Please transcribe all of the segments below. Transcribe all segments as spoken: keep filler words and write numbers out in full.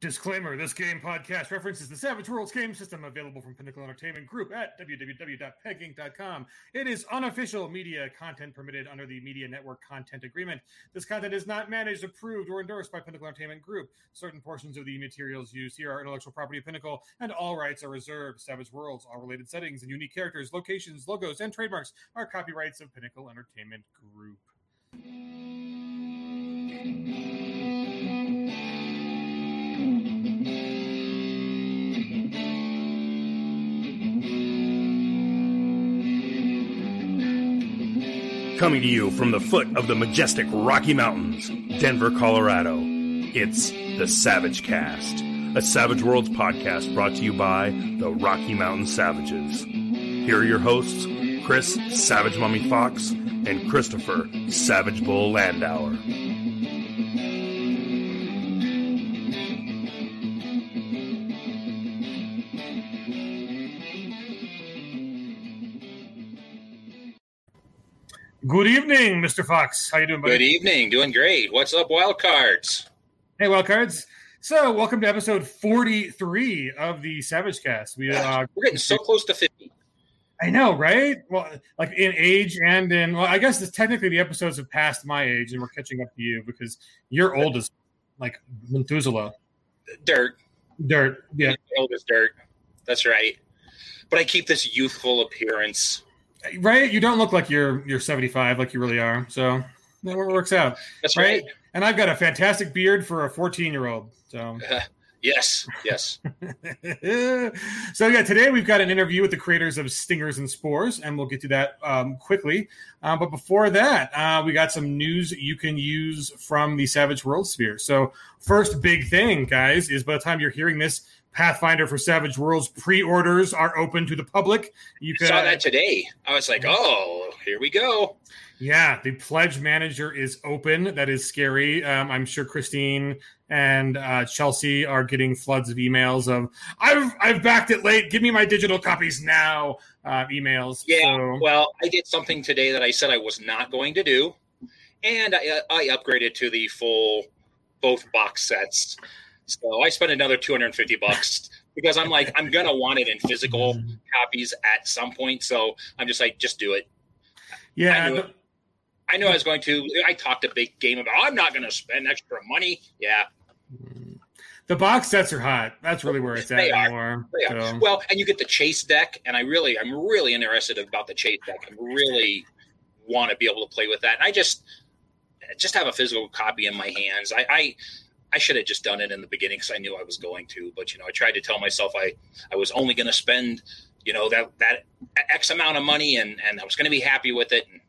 Disclaimer, this game podcast references the Savage Worlds game system available from Pinnacle Entertainment Group at w w w dot peg inc dot com. It is unofficial media content permitted under the Media Network Content Agreement. This content is not managed, approved, or endorsed by Pinnacle Entertainment Group. Certain portions of the materials used here are intellectual property of Pinnacle, and all rights are reserved. Savage Worlds, all related settings and unique characters, locations, logos, and trademarks are copyrights of Pinnacle Entertainment Group. Coming to you from the foot of the majestic Rocky Mountains, Denver, Colorado, it's the Savage Cast, a Savage Worlds podcast brought to you by the Rocky Mountain Savages. Here are your hosts, Chris Savage Mummy Fox and Christopher Savage Bull Landauer. Good evening, Mister Fox. How you doing, buddy? Good evening. Doing great. What's up, Wildcards? Hey, Wildcards. So, welcome to episode forty-three of the Savage Cast. We, uh, We're getting so close to fifty. I know, right? Well, like in age and in... Well, I guess this, technically the episodes have passed my age, and we're catching up to you because you're old as, like, Methuselah. Dirt. Dirt, yeah. You're old as dirt. That's right. But I keep this youthful appearance. Right, you don't look like you're you're seventy-five, like you really are. So that works out. That's right. right. And I've got a fantastic beard for a fourteen-year-old. So uh, yes, yes. So yeah, today we've got an interview with the creators of Stingers and Spores, and we'll get to that um, quickly. Uh, but before that, uh, we got some news you can use from the Savage World sphere. So first big thing, guys, is by the time you're hearing this, Pathfinder for Savage Worlds pre-orders are open to the public. You can, saw that today. I was like, oh, here we go. Yeah, the pledge manager is open. That is scary. Um, I'm sure Christine and uh, Chelsea are getting floods of emails of, I've I've backed it late. Give me my digital copies now uh, emails. Yeah, so. Well, I did something today that I said I was not going to do. And I, I upgraded to the full both box sets. So I spent another two hundred fifty bucks because I'm like, I'm going to want it in physical copies at some point. So I'm just like, just do it. Yeah. I knew, it. I, knew I was going to. I talked a big game about, I'm not going to spend extra money. Yeah. The box sets are hot. That's really where it's at anymore. So. Well, and you get the chase deck. And I really, I'm really interested about the chase deck. I really want to be able to play with that. And I just, just have a physical copy in my hands. I, I, I should have just done it in the beginning because I knew I was going to. But, you know, I tried to tell myself I, I was only going to spend, you know, that, that X amount of money and, and I was going to be happy with it. And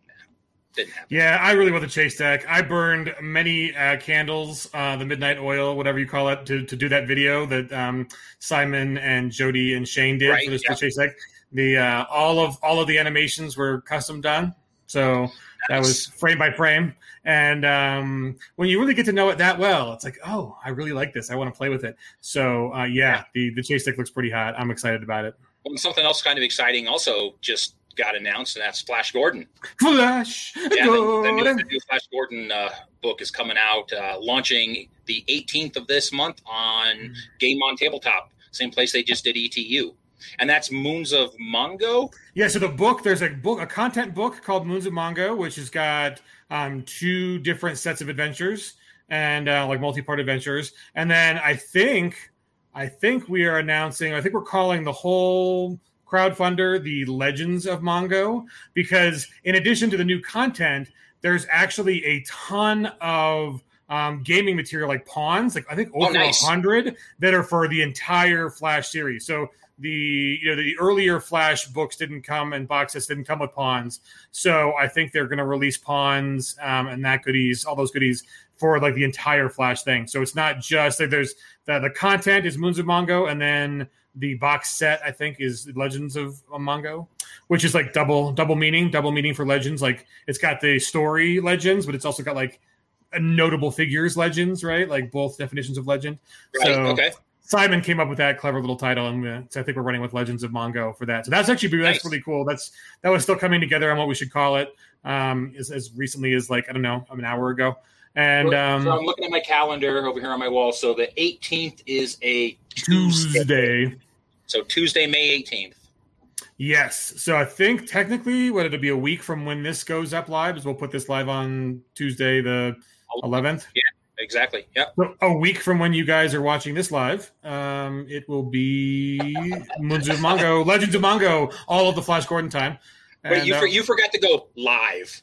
didn't happen. Yeah, I really want the chase deck. I burned many uh, candles, uh, the midnight oil, whatever you call it, to, to do that video that um, Simon and Jody and Shane did right, for this yeah. chase deck. The uh, all of all of the animations were custom done. So that was frame by frame. And um, when you really get to know it that well, it's like, oh, I really like this. I want to play with it. So, uh, yeah, the, the chase deck looks pretty hot. I'm excited about it. Well, something else kind of exciting also just got announced, and that's Flash Gordon. Flash yeah, Gordon! The, the, new, the new Flash Gordon uh, book is coming out, uh, launching the eighteenth of this month on mm-hmm. Game on Tabletop, same place they just did E T U. And that's Moons of Mongo. Yeah, so the book, there's a book, a content book called Moons of Mongo, which has got um, two different sets of adventures and uh, like multi-part adventures. And then I think, I think we are announcing, I think we're calling the whole crowdfunder the Legends of Mongo, because in addition to the new content, there's actually a ton of Um, gaming material like pawns, like I think over oh, nice. one hundred that are for the entire Flash series. So the you know the earlier Flash books didn't come and boxes didn't come with pawns. So I think they're going to release pawns um, and that goodies, all those goodies for like the entire Flash thing. So it's not just like there's the, the content is Moons of Mongo, and then the box set I think is Legends of Mongo, which is like double double meaning, double meaning for Legends. Like it's got the story Legends, but it's also got like notable figures legends, right? Like both definitions of legend. Right. So okay. Simon came up with that clever little title, and so I think we're running with Legends of Mongo for that. So that's actually that's nice. Really cool. That's that was still coming together on what we should call it um, as, as recently as like I don't know, an hour ago. And um, so I'm looking at my calendar over here on my wall. So the eighteenth is a Tuesday. Tuesday. So Tuesday, May eighteenth. Yes. So I think technically, what it'll be a week from when this goes up live, is we'll put this live on Tuesday the eleventh. Yeah, exactly. Yep. So a week from when you guys are watching this live, um, it will be Moons of Mongo, Legends of Mongo, all of the Flash Gordon time. And, Wait, you uh, you forgot to go live.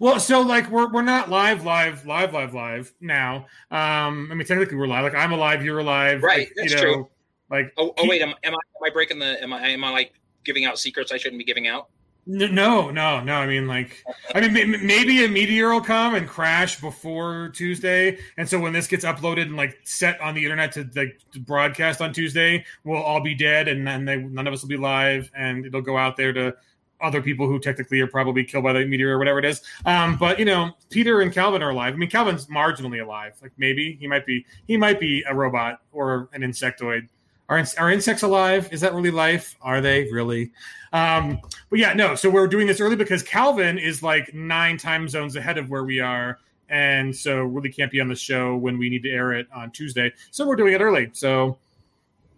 Well, so like we're we're not live, live, live, live, live now. Um, I mean, technically we're live. Like I'm alive, you're alive. Right. Like, that's you know, true. Like oh, oh wait, am, am I am I breaking the am I am I like giving out secrets I shouldn't be giving out? No, no, no. I mean, like, I mean, maybe a meteor will come and crash before Tuesday, and so when this gets uploaded and like set on the internet to like to broadcast on Tuesday, we'll all be dead, and then they, none of us will be live, and it'll go out there to other people who technically are probably killed by the meteor or whatever it is. Um, but you know, Peter and Calvin are alive. I mean, Calvin's marginally alive. Like maybe he might be he might be a robot or an insectoid. Are, are insects alive? Is that really life? Are they really? Um, but yeah, no. So we're doing this early because Calvin is like nine time zones ahead of where we are. And so really can't be on the show when we need to air it on Tuesday. So we're doing it early. So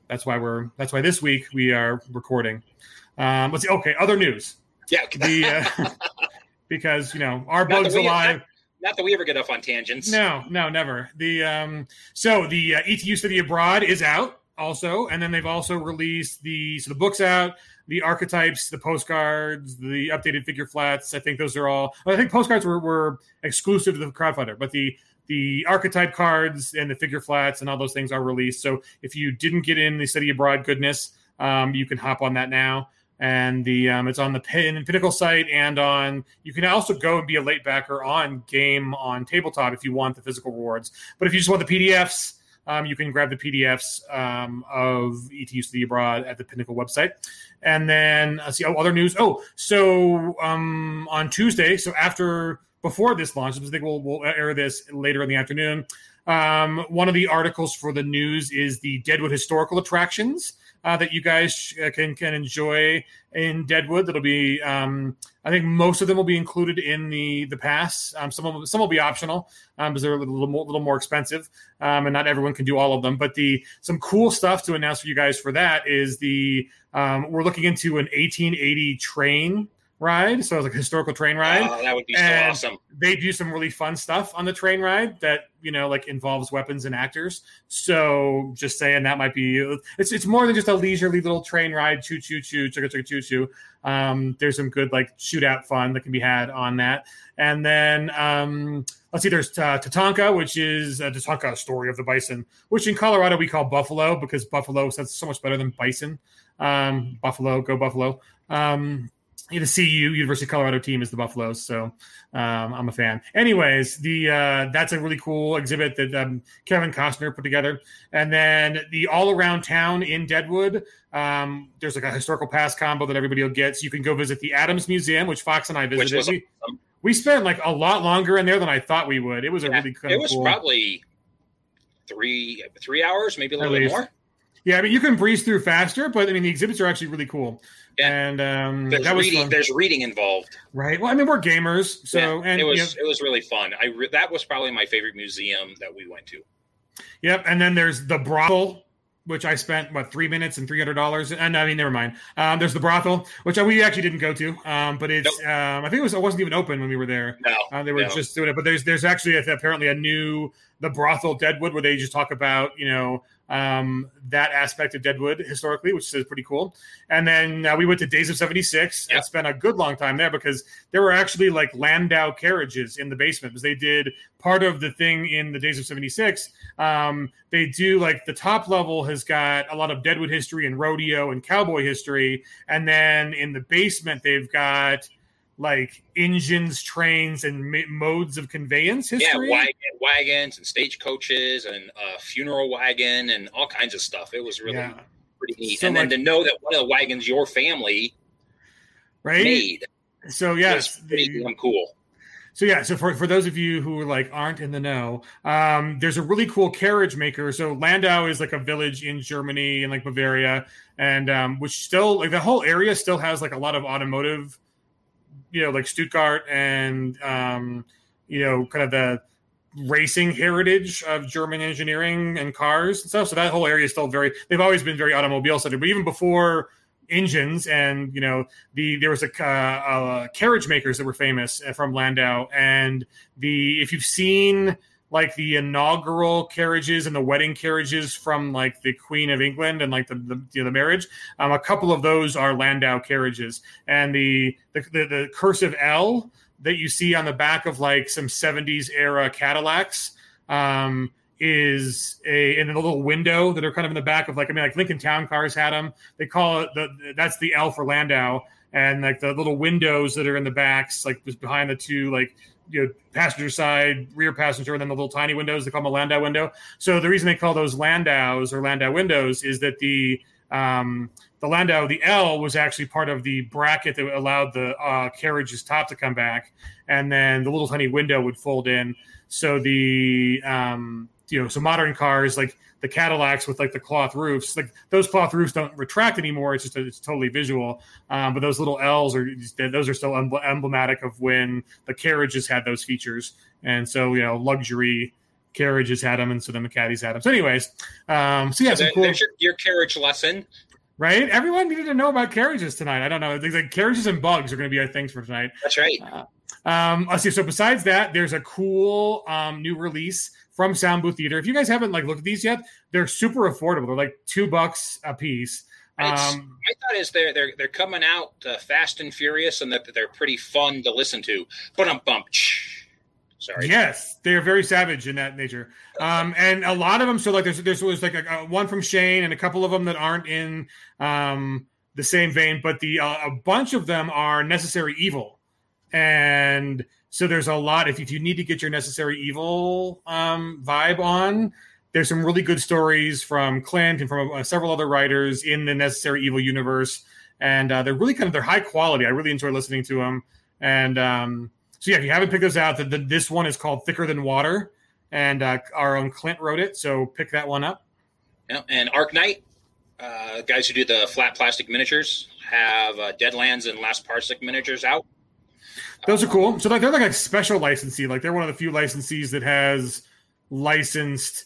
that's why we're, that's why this week we are recording. Um, let's see. Okay. Other news. Yeah. The, uh, because, you know, our bug's alive. Not that we ever get off on tangents. No, no, never. The, um, so the uh, E T U Study Abroad is out. Also, and then they've also released the so the books out, the archetypes, the postcards, the updated figure flats. I think those are all. I think postcards were, were exclusive to the crowdfunder, but the the archetype cards and the figure flats and all those things are released. So if you didn't get in the Study Abroad goodness, um, you can hop on that now. And the um, it's on the Pin, Pinnacle site, and on you can also go and be a late backer on Game on Tabletop if you want the physical rewards. But if you just want the P D Fs. Um, you can grab the P D Fs um, of E T U Study Abroad at the Pinnacle website. And then uh, see oh, other news. Oh, so um, on Tuesday, so after before this launch, I think we'll, we'll air this later in the afternoon. Um, one of the articles for the news is the Deadwood historical attractions uh, that you guys uh, can can enjoy in Deadwood. That'll be, um, I think, most of them will be included in the the pass. Um, some will, some will be optional um, because they're a little more, little more expensive, um, and not everyone can do all of them. But the some cool stuff to announce for you guys for that is the um, we're looking into an eighteen eighty train ride, so it was like a historical train ride. Oh, that would be so and awesome. They do some really fun stuff on the train ride that, you know, like involves weapons and actors. So just saying that might be it's it's more than just a leisurely little train ride, choo choo choo, chugga chugga choo choo. Um, there's some good like shootout fun that can be had on that. And then um, let's see, there's uh, Tatanka, which is uh, Tatanka, story of the bison, which in Colorado we call buffalo because buffalo sounds so much better than bison. Um, buffalo, go buffalo. Um, The C U, University of Colorado team, is the Buffaloes, so um, I'm a fan. Anyways, the uh, that's a really cool exhibit that um, Kevin Costner put together. And then the all-around town in Deadwood, um, there's like a historical pass combo that everybody will get. So you can go visit the Adams Museum, which Fox and I visited. Was, we, um, we spent like a lot longer in there than I thought we would. It was yeah, a really cool. It was cool. Probably three three hours, maybe a little bit more. Yeah, I mean, you can breeze through faster, but I mean, the exhibits are actually really cool. Yeah. And um, there's, that was reading, there's reading involved. Right. Well, I mean, we're gamers. So yeah, and, it was you know, it was really fun. I re- That was probably my favorite museum that we went to. Yep. And then there's the brothel, which I spent, what, three minutes and three hundred dollars. And I mean, never mind. Um, there's the brothel, which we actually didn't go to. Um, but it's, nope. um, I think it, was, it wasn't even open when we were there. No. Uh, they were no. just doing it. But there's there's actually a, apparently a new, the brothel Deadwood, where they just talk about, you know, um that aspect of Deadwood historically, which is pretty cool. And then uh, we went to Days of seventy-six and spent a good long time there because there were actually like Landau carriages in the basement because they did part of the thing in the Days of seventy-six. Um they do like the top level has got a lot of Deadwood history and rodeo and cowboy history, and then in the basement they've got like engines, trains, and ma- modes of conveyance history. Yeah, wagon, wagons and stagecoaches and a uh, funeral wagon and all kinds of stuff. It was really yeah. pretty neat. So and like, then to know that one of the wagons your family right? made. So, yeah. It's pretty damn cool. So, yeah, so for, for those of you who are like aren't in the know, um, there's a really cool carriage maker. So Landau is like a village in Germany and like Bavaria, and um, which still, like the whole area still has like a lot of automotive, you know, like Stuttgart and, um, you know, kind of the racing heritage of German engineering and cars and stuff. So that whole area is still very, they've always been very automobile centered, but even before engines and, you know, the, there was a, uh, uh, carriage makers that were famous from Landau. And the, if you've seen like the inaugural carriages and the wedding carriages from like the Queen of England and like the, the, you know, the marriage, um, a couple of those are Landau carriages, and the, the, the, the cursive L that you see on the back of like some seventies era Cadillacs um, is a, in a little window that are kind of in the back of like, I mean, like Lincoln Town Cars had them. They call it the, that's the L for Landau. And like the little windows that are in the backs, like behind the two, like, you know, passenger side, rear passenger, and then the little tiny windows, they call them a Landau window. So the reason they call those Landaus or Landau windows is that the, um, the Landau, the L was actually part of the bracket that allowed the uh, carriage's top to come back, and then the little tiny window would fold in. So the um, you know, so modern cars like the Cadillacs with like the cloth roofs, like those cloth roofs don't retract anymore. It's just a, it's totally visual. Um, but those little L's are those are still emblematic of when the carriages had those features, and so you know luxury carriages had them, and so then the caddies had them. So anyways, um, so yeah, so cool. There's your, your carriage lesson. Right? Everyone needed to know about carriages tonight. I don't know. Like carriages and bugs are going to be our things for tonight. That's right. Uh, um, let's see. So besides that, there's a cool um, new release from Sound Booth Theater. If you guys haven't like looked at these yet, they're super affordable. They're like two bucks a piece. Um, I thought is they're they're they're coming out uh, fast and furious, and that they're pretty fun to listen to. But I'm bumped. Sorry. Yes, they are very savage in that nature, um, and a lot of them. So like, there's there's was like a, a one from Shane, and a couple of them that aren't in um, the same vein, but the uh, a bunch of them are Necessary Evil, and so there's a lot. If if you need to get your Necessary Evil um, vibe on, there's some really good stories from Clint and from uh, several other writers in the Necessary Evil universe, and uh, they're really kind of they're high quality. I really enjoy listening to them, and. Um, So yeah, if you haven't picked those out, the, the, this one is called Thicker Than Water, and uh, our own Clint wrote it, so pick that one up. Yeah, and Arc Knight, uh, guys who do the flat plastic miniatures, have uh, Deadlands and Last Parsec miniatures out. Those are cool. So like, they're like a special licensee. Like they're one of the few licensees that has licensed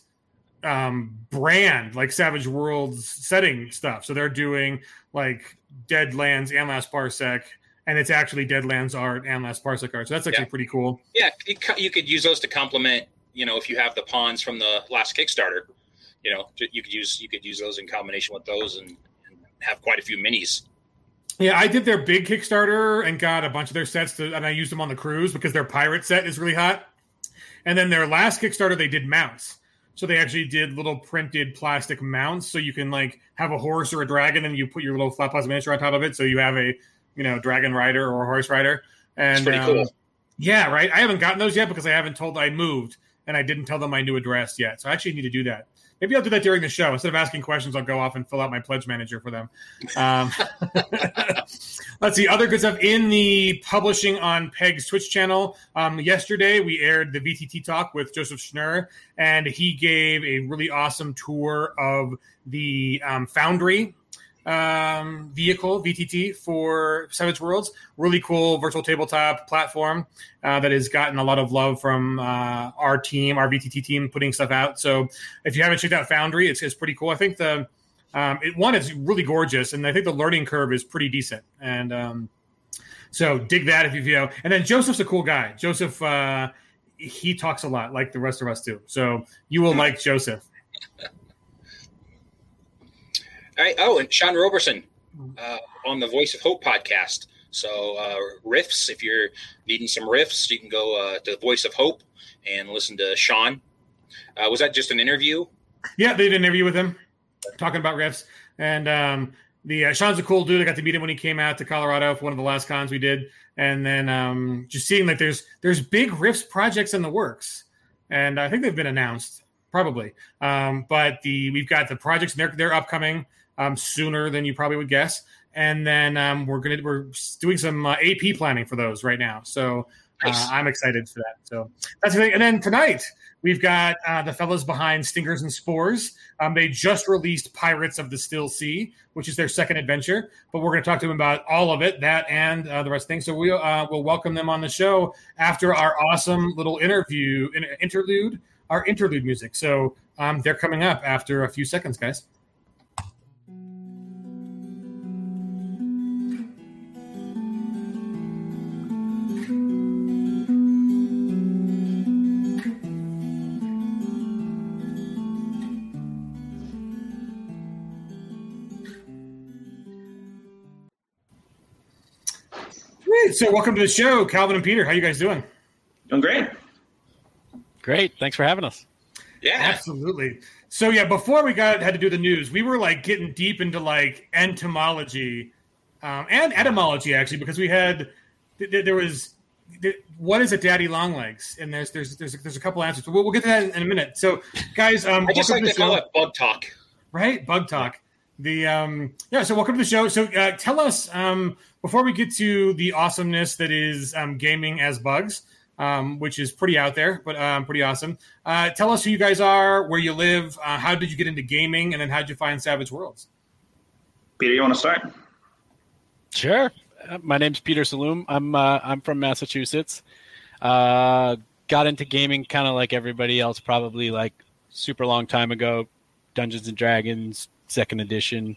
um, brand, like Savage Worlds setting stuff. So they're doing like Deadlands and Last Parsec. And it's actually Deadlands art and Last Parsec art. So that's actually yeah. pretty cool. Yeah, it, you could use those to complement, you know, if you have the pawns from the last Kickstarter, you know, you could use you could use those in combination with those and, and have quite a few minis. Yeah, I did their big Kickstarter and got a bunch of their sets, to, and I used them on the cruise because their pirate set is really hot. And then their last Kickstarter, they did mounts. So they actually did little printed plastic mounts. So you can, like, have a horse or a dragon, and you put your little flat plastic miniature on top of it. So you have a... you know, dragon rider or horse rider. And that's pretty um, cool. Yeah, right. I haven't gotten those yet because I haven't told I moved and I didn't tell them my new address yet. So I actually need to do that. Maybe I'll do that during the show. Instead of asking questions, I'll go off and fill out my pledge manager for them. Um, let's see. Other good stuff in the publishing on Peg's Twitch channel. Um, yesterday, we aired the V T T talk with Joseph Schnurr, and he gave a really awesome tour of the um, Foundry Um, vehicle, V T T, for Savage Worlds. Really cool virtual tabletop platform uh, that has gotten a lot of love from uh, our team, our V T T team, putting stuff out. So if you haven't checked out Foundry, it's, it's pretty cool. I think the um, it, one, it's really gorgeous, and I think the learning curve is pretty decent. And um, so dig that if you, you know. And then Joseph's a cool guy. Joseph, uh, he talks a lot like the rest of us do. So you will like Joseph. All right. Oh, and Sean Roberson uh, on the Voice of Hope podcast. So uh, riffs, if you're needing some riffs, you can go uh, to the Voice of Hope and listen to Sean. Uh, was that just an interview? Yeah, they did an interview with him talking about riffs. And um, the uh, Sean's a cool dude. I got to meet him when he came out to Colorado for one of the last cons we did. And then um, just seeing like there's there's big riffs projects in the works, and I think they've been announced probably. Um, but the we've got the projects and they're they're upcoming. Um, sooner than you probably would guess, and then um, we're gonna we're doing some uh, A P planning for those right now. So Nice. Uh, I'm excited for that. So that's the thing. And then tonight we've got uh, the fellows behind Stingers and Spores. Um, they just released Pirates of the Still Sea, which is their second adventure. But we're going to talk to them about all of it, that and uh, the rest of things. So we uh, will welcome them on the show after our awesome little interview in, interlude, our interlude music. So um, they're coming up after a few seconds, guys. So welcome to the show, Calvin and Peter. How you guys doing? Doing great. Great. Thanks for having us. Yeah. Absolutely. So yeah, before we got had to do the news, we were like getting deep into like entomology um, and etymology actually, because we had there, there was there, what is a daddy long legs? And there's there's there's there's a couple answers. We'll, we'll get to that in, in a minute. So guys, um, I just like to, to call it bug talk. Right, bug talk. The um, yeah. So welcome to the show. So uh, tell us. Um, Before we get to the awesomeness that is um, gaming as bugs, um, which is pretty out there, but um, pretty awesome, uh, tell us who you guys are, where you live, uh, how did you get into gaming, and then how did you find Savage Worlds? Peter, you want to start? Sure. Uh, my name's Peter Saloom. I'm uh, I'm from Massachusetts. Uh, got into gaming kind of like everybody else, probably like super long time ago, Dungeons and Dragons, second edition.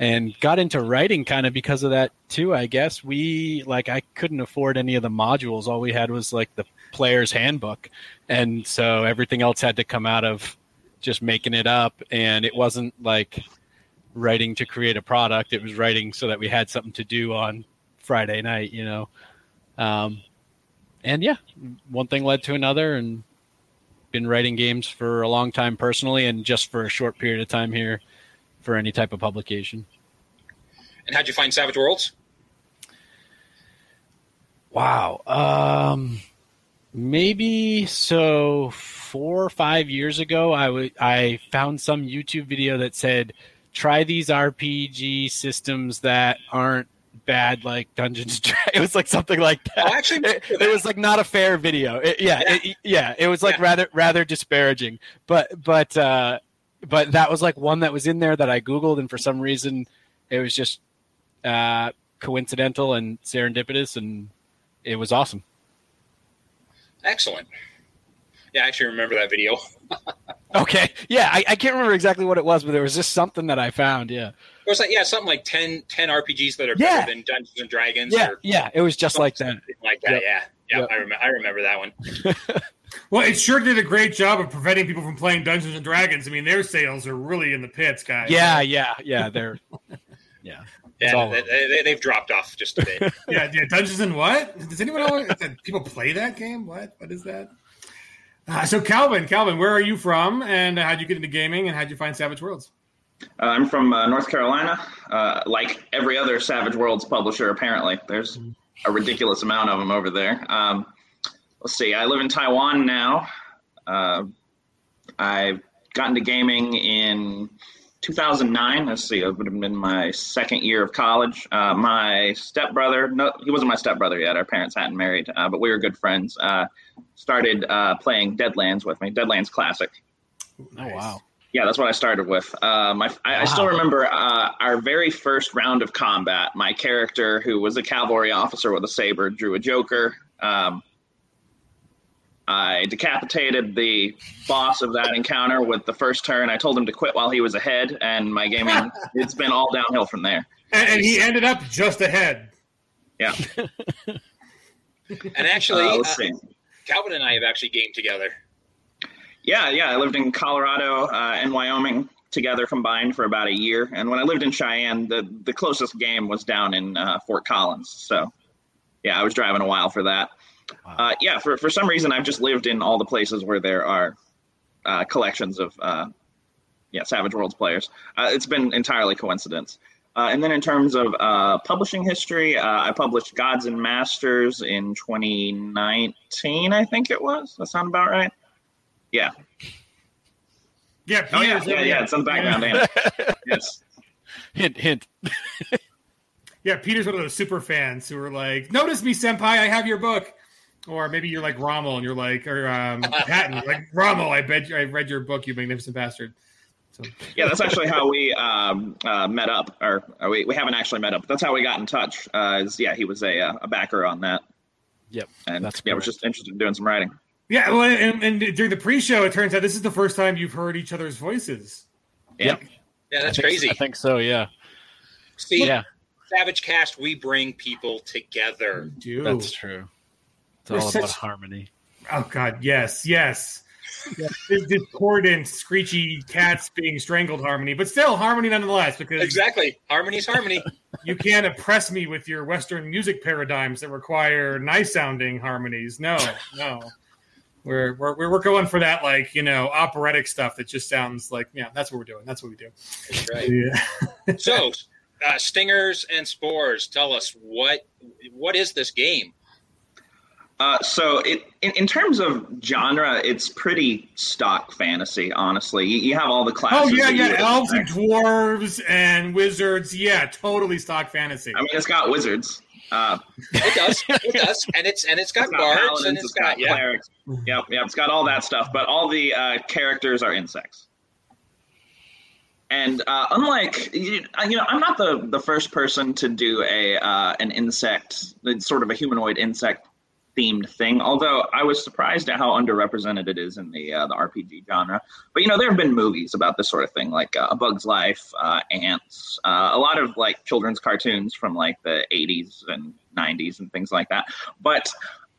And got into writing kind of because of that, too, I guess. We, like, I couldn't afford any of the modules. All we had was, like, the player's handbook. And so everything else had to come out of just making it up. And it wasn't, like, writing to create a product. It was writing so that we had something to do on Friday night, you know. Um, and, yeah, one thing led to another. And been writing games for a long time personally and just for a short period of time here. For any type of publication. And how'd you find Savage Worlds? Wow. Um, maybe so four or five years ago, I, w- I found some YouTube video that said, try these R P G systems that aren't bad like Dungeons and Dragons. It was like something like that. Oh, actually, it, it was like not a fair video. It, yeah, yeah. It, yeah. It was like yeah. rather rather disparaging. But, but uh, But that was like one that was in there that I Googled, and for some reason it was just uh, coincidental and serendipitous, and it was awesome. Excellent. Yeah, I actually remember that video. Okay. Yeah, I, I can't remember exactly what it was, but there was just something that I found, yeah. It was like, yeah, something like ten, ten R P Gs that are yeah. better than Dungeons and Dragons. Yeah, or yeah. It was just like that. Like that, yep. yeah. Yeah, yep. I, rem- I remember that one. Well, it sure did a great job of preventing people from playing Dungeons and Dragons. I mean, their sales are really in the pits, guys. Yeah, yeah, yeah. They're yeah, yeah. They, they, they've dropped off just a bit. yeah, yeah. Dungeons and what? Does anyone know? People play that game? What? What is that? Uh, so, Calvin, Calvin, where are you from, and how'd you get into gaming, and how'd you find Savage Worlds? Uh, I'm from uh, North Carolina. Uh, like every other Savage Worlds publisher, apparently, there's a ridiculous amount of them over there. Um, Let's see, I live in Taiwan now. Uh, I got into gaming in two thousand nine. Let's see, it would have been my second year of college. Uh, my stepbrother, no, he wasn't my stepbrother yet. Our parents hadn't married, uh, but we were good friends. Uh, started uh, playing Deadlands with me, Deadlands Classic. Nice. Oh, wow. Yeah, that's what I started with. Um, I, I, wow. I still remember uh, our very first round of combat. My character, who was a cavalry officer with a saber, drew a joker. Um, I decapitated the boss of that encounter with the first turn. I told him to quit while he was ahead, and my gaming, it's been all downhill from there. And, and he ended up just ahead. Yeah. And actually, uh, uh, Calvin and I have actually gamed together. Yeah, yeah. I lived in Colorado uh, and Wyoming together combined for about a year. And when I lived in Cheyenne, the, the closest game was down in uh, Fort Collins. So, yeah, I was driving a while for that. Wow. Uh, yeah, for, for some reason, I've just lived in all the places where there are uh, collections of uh, yeah Savage Worlds players. Uh, it's been entirely coincidence. Uh, and then in terms of uh, publishing history, uh, I published Gods and Masters in twenty nineteen, I think it was. That sound about right? Yeah. Yeah, oh, yeah, yeah, yeah, it's on the background. Yeah. Yes. Hint, hint. Yeah, Peter's one of those super fans who are like, notice me, senpai, I have your book. Or maybe you're like Rommel and you're like, or um, Patton, you're like, Rommel, I bet you, I read your book, you magnificent bastard. So. Yeah, that's actually how we um, uh, met up, or, or we, we haven't actually met up, but that's how we got in touch. Uh, is, yeah, he was a, a backer on that. Yep. And that's yeah, I was just interested in doing some writing. Yeah, well, and, and during the pre-show, it turns out this is the first time you've heard each other's voices. Yeah, like, yeah, that's I crazy. So, I think so. Yeah. See, yeah. Savage Cast, we bring people together. We do. That's true. It's There's all such... about harmony. Oh God, yes, yes. yes. This discordant, screechy cats being strangled harmony, but still harmony nonetheless. Because exactly, harmony's harmony. You can't oppress me with your Western music paradigms that require nice-sounding harmonies. No, no. We're we're we're going for that, like, you know, operatic stuff that just sounds like, yeah, that's what we're doing. That's what we do. That's right. Yeah. So, uh, Stingers and Spores, tell us what what is this game? Uh, so, it in, in terms of genre, it's pretty stock fantasy. Honestly, you, you have all the classes. Oh yeah, yeah, elves and dwarves and wizards. Yeah, totally stock fantasy. I mean, it's got wizards. Uh, it does, it does, and it's and it's got, it's got bards paladins, and it's, it's got, got yeah. clerics. Yep, yep, it's got all that stuff. But all the uh, characters are insects. And uh, unlike you know, I'm not the, the first person to do a uh, an insect, sort of a humanoid insect themed thing. Although I was surprised at how underrepresented it is in the uh, the R P G genre. But you know, there have been movies about this sort of thing, like uh, A Bug's Life, uh, Ants, uh, a lot of like children's cartoons from like the eighties and nineties and things like that. But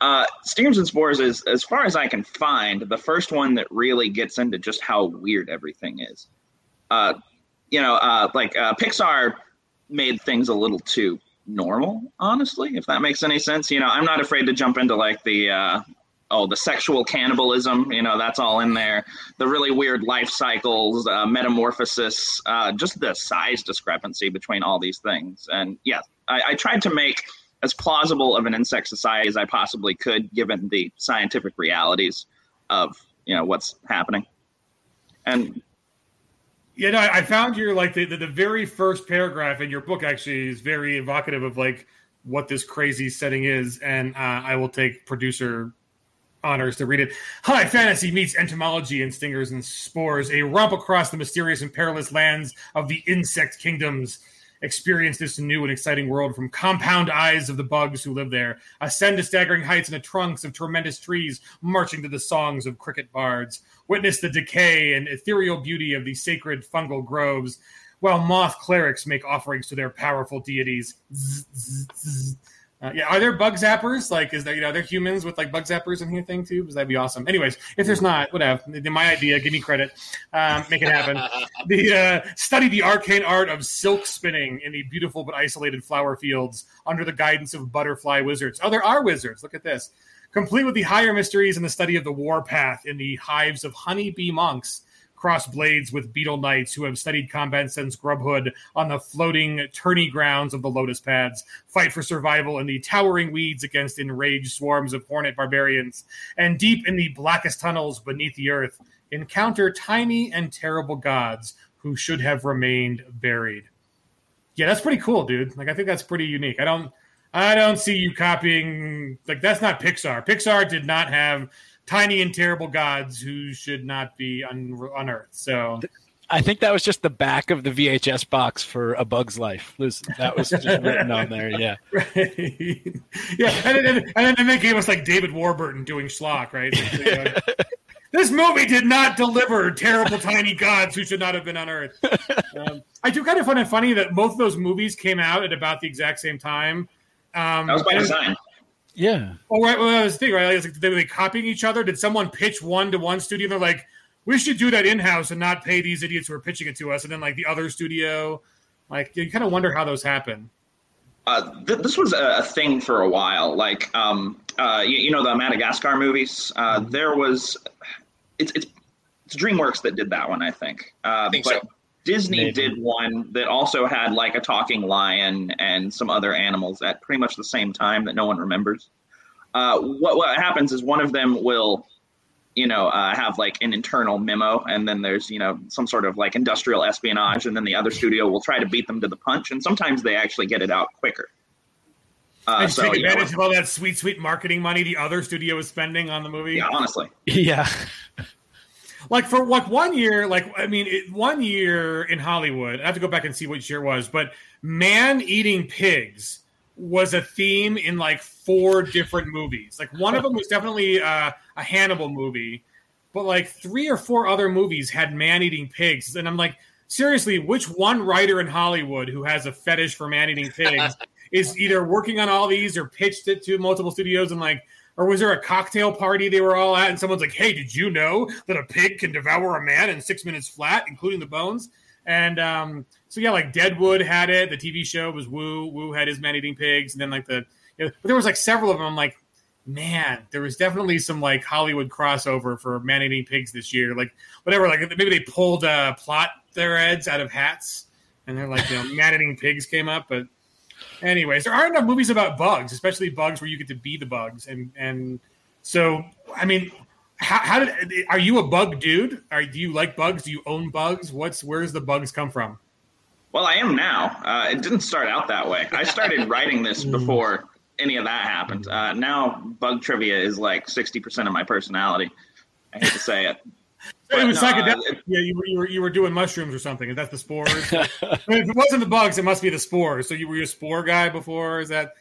uh, Stingers and Spores is, as far as I can find, the first one that really gets into just how weird everything is. Uh, you know, uh, like uh, Pixar made things a little too normal, honestly, if that makes any sense. You know, I'm not afraid to jump into like the uh oh the sexual cannibalism, you know, that's all in there, the really weird life cycles, uh, metamorphosis, uh just the size discrepancy between all these things. And yeah, I, I tried to make as plausible of an insect society as I possibly could, given the scientific realities of, you know, what's happening. And yeah, no, I found your, like, the, the, the very first paragraph in your book actually is very evocative of, like, what this crazy setting is, and uh, I will take producer honors to read it. High fantasy meets entomology in Stingers and Spores, a romp across the mysterious and perilous lands of the insect kingdoms. Experience this new and exciting world from compound eyes of the bugs who live there. Ascend to staggering heights in the trunks of tremendous trees, marching to the songs of cricket bards. Witness the decay and ethereal beauty of the sacred fungal groves, while moth clerics make offerings to their powerful deities. Zzz, zzz, zzz. Uh, yeah, are there bug zappers? Like, is there, you know, are there humans with like bug zappers in here thing too? Because that'd be awesome. Anyways, if there's not, whatever. My idea, give me credit. Um, make it happen. the uh, study the arcane art of silk spinning in the beautiful but isolated flower fields under the guidance of butterfly wizards. Oh, there are wizards. Look at this. Complete with the higher mysteries and the study of the war path in the hives of honeybee monks, cross blades with beetle knights who have studied combat since grubhood on the floating tourney grounds of the lotus pads, fight for survival in the towering weeds against enraged swarms of hornet barbarians, and deep in the blackest tunnels beneath the earth, encounter tiny and terrible gods who should have remained buried. Yeah, that's pretty cool, dude. Like, I think that's pretty unique. I don't... I don't see you copying, like, that's not Pixar. Pixar did not have tiny and terrible gods who should not be un- unearthed. So I think that was just the back of the V H S box for A Bug's Life. That was just written on there, yeah. Right. Yeah, and then, and then they gave us, like, David Warburton doing schlock, right? This movie did not deliver terrible tiny gods who should not have been unearthed. Um, I do kind of find it funny that both of those movies came out at about the exact same time. Um, that was by design. Yeah. Oh, right. Well, that was the thing, right? Like, like, they were they copying each other? Did someone pitch one to one studio? And they're like, we should do that in-house and not pay these idiots who are pitching it to us. And then, like, the other studio. Like, you kind of wonder how those happen. Uh, th- this was a thing for a while. Like, um, uh, you, you know, the Madagascar movies? Uh, mm-hmm. There was it's, – it's, it's DreamWorks that did that one, I think. Uh, I think but, so. Disney Maybe. did one that also had like a talking lion and some other animals at pretty much the same time that no one remembers. Uh, what what happens is one of them will, you know, uh, have like an internal memo, and then there's, you know, some sort of like industrial espionage, and then the other studio will try to beat them to the punch, and sometimes they actually get it out quicker. Uh, and so, take advantage you know, of all that sweet, sweet marketing money the other studio was spending on the movie. Yeah, honestly. Yeah. Like, for like one year, like, I mean, it, one year in Hollywood, I have to go back and see which year it was, but man-eating pigs was a theme in, like, four different movies. Like, one of them was definitely uh, a Hannibal movie, but, like, three or four other movies had man-eating pigs. And I'm like, seriously, which one writer in Hollywood who has a fetish for man-eating pigs is either working on all these or pitched it to multiple studios and, like, or was there a cocktail party they were all at and someone's like, hey, did you know that a pig can devour a man in six minutes flat, including the bones? And um, so, yeah, like Deadwood had it. The T V show was Woo. Woo had his man-eating pigs. And then like the you – know, but there was like several of them. I'm like, man, there was definitely some like Hollywood crossover for man-eating pigs this year. Like whatever, like maybe they pulled uh, plot threads out of hats and they're like, you know, man-eating pigs came up, but – anyways, there aren't enough movies about bugs, especially bugs where you get to be the bugs. And and so, I mean, how, how did are you a bug dude? Are, do you like bugs? Do you own bugs? What's where's the bugs come from? Well, I am now. Uh, it didn't start out that way. I started writing this before any of that happened. Uh, now, bug trivia is like sixty percent of my personality. I hate to say it. But it was no, psychedelic. It, yeah, you were, you were you were doing mushrooms or something. Is that the spores? I mean, if it wasn't the bugs, it must be the spores. So you were you a spore guy before? Is that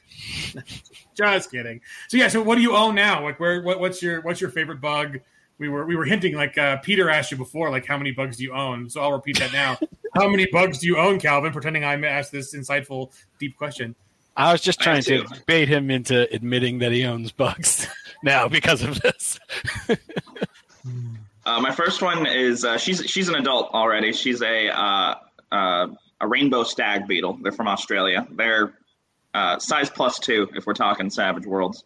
just kidding? So yeah. So what do you own now? Like where? What, what's your what's your favorite bug? We were we were hinting like uh, Peter asked you before like how many bugs do you own? So I'll repeat that now. How many bugs do you own, Calvin? Pretending I asked this insightful, deep question. I was just trying to bait him into admitting that he owns bugs now because of this. Uh, my first one is uh, she's she's an adult already. She's a uh, uh, a rainbow stag beetle. They're from Australia. They're uh, size plus two if we're talking Savage Worlds.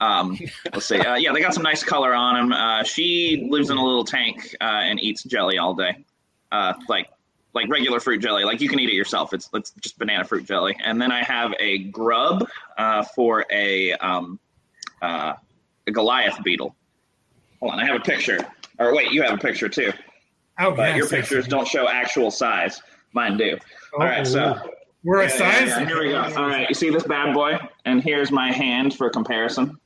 Um, let's see. Uh, yeah, they got some nice color on them. Uh, she lives in a little tank uh, and eats jelly all day, uh, like like regular fruit jelly. Like you can eat it yourself. It's it's just banana fruit jelly. And then I have a grub uh, for a um, uh, a Goliath beetle. Hold on, I have a picture. Or wait, you have a picture too. Oh, but yes, your pictures don't show actual size. Mine do. Oh, all right, so we're yeah, a size. Yeah, yeah. Here we go. All right, you see this bad boy, and here's my hand for comparison.